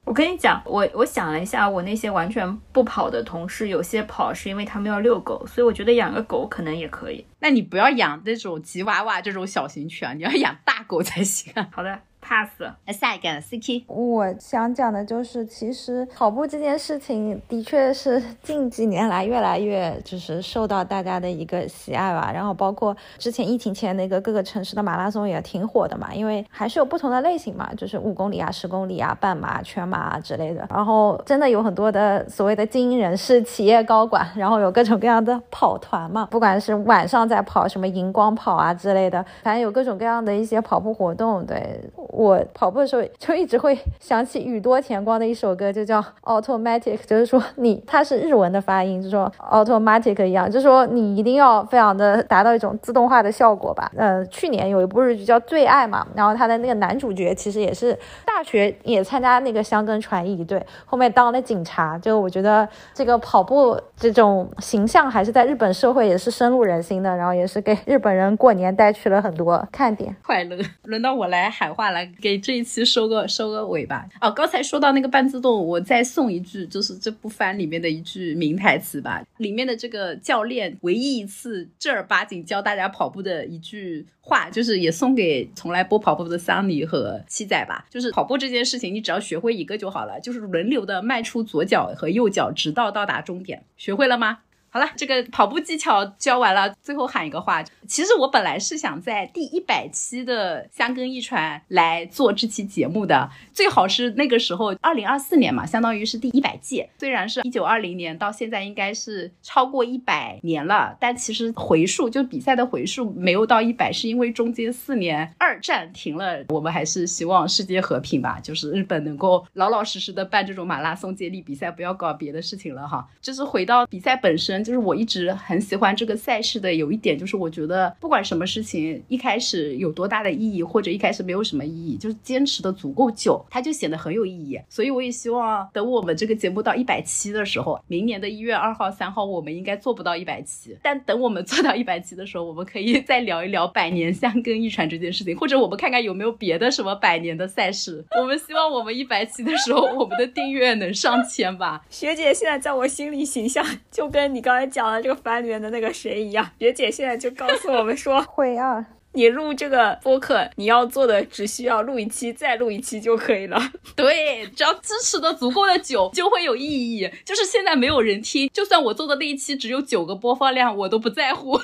我跟你讲，我想了一下，我那些完全不跑的同事，有些跑是因为他们要遛狗，所以我觉得养个狗可能也可以。那你不要养那种吉娃娃这种小型犬，你要养大狗才行。好的。pass。 下一个 CK。 我想讲的就是其实跑步这件事情的确是近几年来越来越就是受到大家的一个喜爱吧，然后包括之前疫情前那个各个城市的马拉松也挺火的嘛，因为还是有不同的类型嘛，就是5公里啊、10公里啊、半马、全马啊之类的，然后真的有很多的所谓的精英人士、企业高管，然后有各种各样的跑团嘛，不管是晚上在跑什么荧光跑啊之类的，反正有各种各样的一些跑步活动。对，我跑步的时候就一直会想起宇多田光的一首歌，就叫 Automatic， 就是说它是日文的发音，就说 Automatic 一样，就是说你一定要非常的达到一种自动化的效果吧。去年有一部日剧叫最爱嘛，然后他的那个男主角其实也是大学也参加那个箱根传艺队，后面当了警察，就我觉得这个跑步这种形象还是在日本社会也是深入人心的，然后也是给日本人过年带去了很多看点快乐。轮到我来喊话了，给这一期收个尾吧。哦，刚才说到那个半自动，我再送一句，就是这部番里面的一句名台词吧，里面的这个教练唯一一次正儿八经教大家跑步的一句话，就是也送给从来不跑步的桑尼和七仔吧，就是跑步这件事情你只要学会一个就好了，就是轮流的迈出左脚和右脚直到到达终点，学会了吗？好了，这个跑步技巧教完了，最后喊一个话。其实我本来是想在第100期的香根一传来做这期节目的，最好是那个时候2024年嘛，相当于是第100届。虽然是1920年到现在应该是超过100年了，但其实回数就比赛的回数没有到100，是因为中间4年二战停了。我们还是希望世界和平吧，就是日本能够老老实实的办这种马拉松接力比赛，不要搞别的事情了哈。就是回到比赛本身，就是我一直很喜欢这个赛事的有一点，就是我觉得不管什么事情一开始有多大的意义，或者一开始没有什么意义，就是坚持的足够久，它就显得很有意义。所以我也希望等我们这个节目到100期的时候，明年的1月2号3号我们应该做不到100期，但等我们做到100期的时候，我们可以再聊一聊百年香根一传这件事情，或者我们看看有没有别的什么百年的赛事。我们希望我们100期的时候我们的订阅能上千吧。学姐现在在我心里形象就跟你刚才讲的这个番里面的那个谁一样，学姐现在就告诉我们说会啊，你录这个播客你要做的只需要录一期再录一期就可以了。对，只要支持的足够的久就会有意义。就是现在没有人听，就算我做的那一期只有9个播放量我都不在乎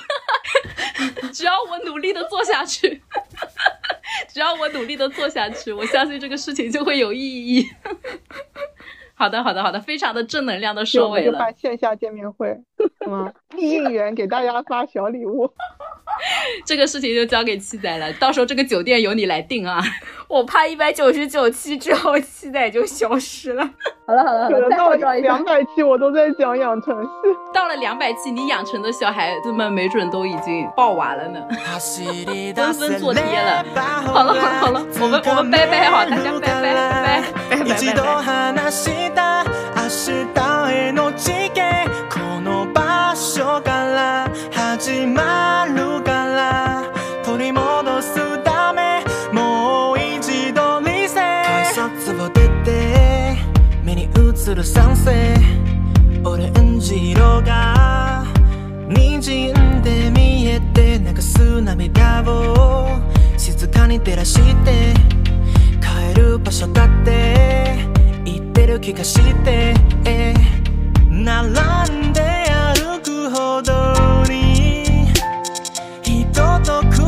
只要我努力的做下去只要我努力的做下去，我相信这个事情就会有意义好的好的好的，非常的正能量的收尾了。我们就办线下见面会立应援给大家发小礼物这个事情就交给七仔了，到时候这个酒店由你来定啊。我怕199期之后七仔就消失了好了好了，可能到200期我都在讲养成系，到了200期你养成的小孩子们没准都已经抱娃了呢纷纷做爹了。好了好了好了，我们拜拜，好，大家拜拜拜拜拜拜拜拜。映る賛成オレンジ色が滲んで見えて流す涙を静かに照らして帰る場所だって言ってる気がして並んで歩くほどに人と比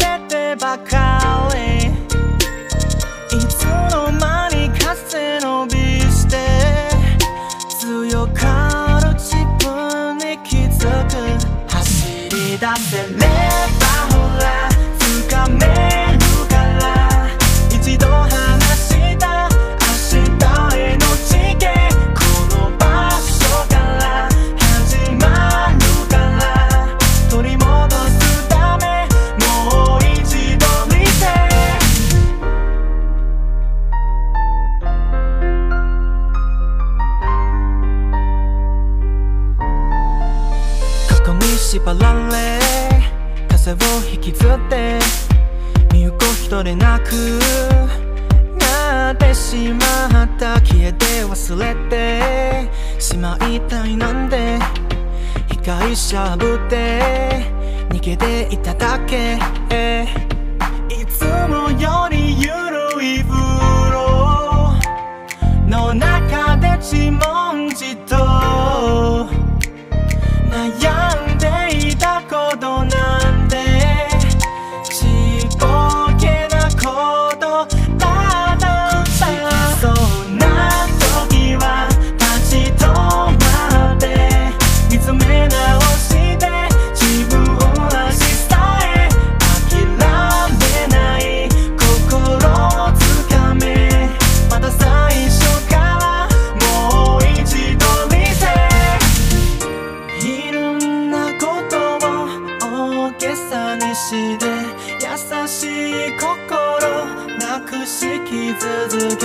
べてばかりいつの間にか背伸び強がる自分に気づく走り出せればほら掴めるから一度離した明日への地形この場所から始まるから取り戻すためもう一度見て縛られ風を引きずって身動き一人なくなってしまった消えて忘れてしまいたいなんで被害者ぶって逃げていただけいつもより緩い風呂の中で自問自答悩んでいたことなんてちっぽけなことだったそんな時は立ち止まって見つめ直して自分らしさへ諦めない心をつかめまた最初からもう一度見せいる優しい心なくし傷つけ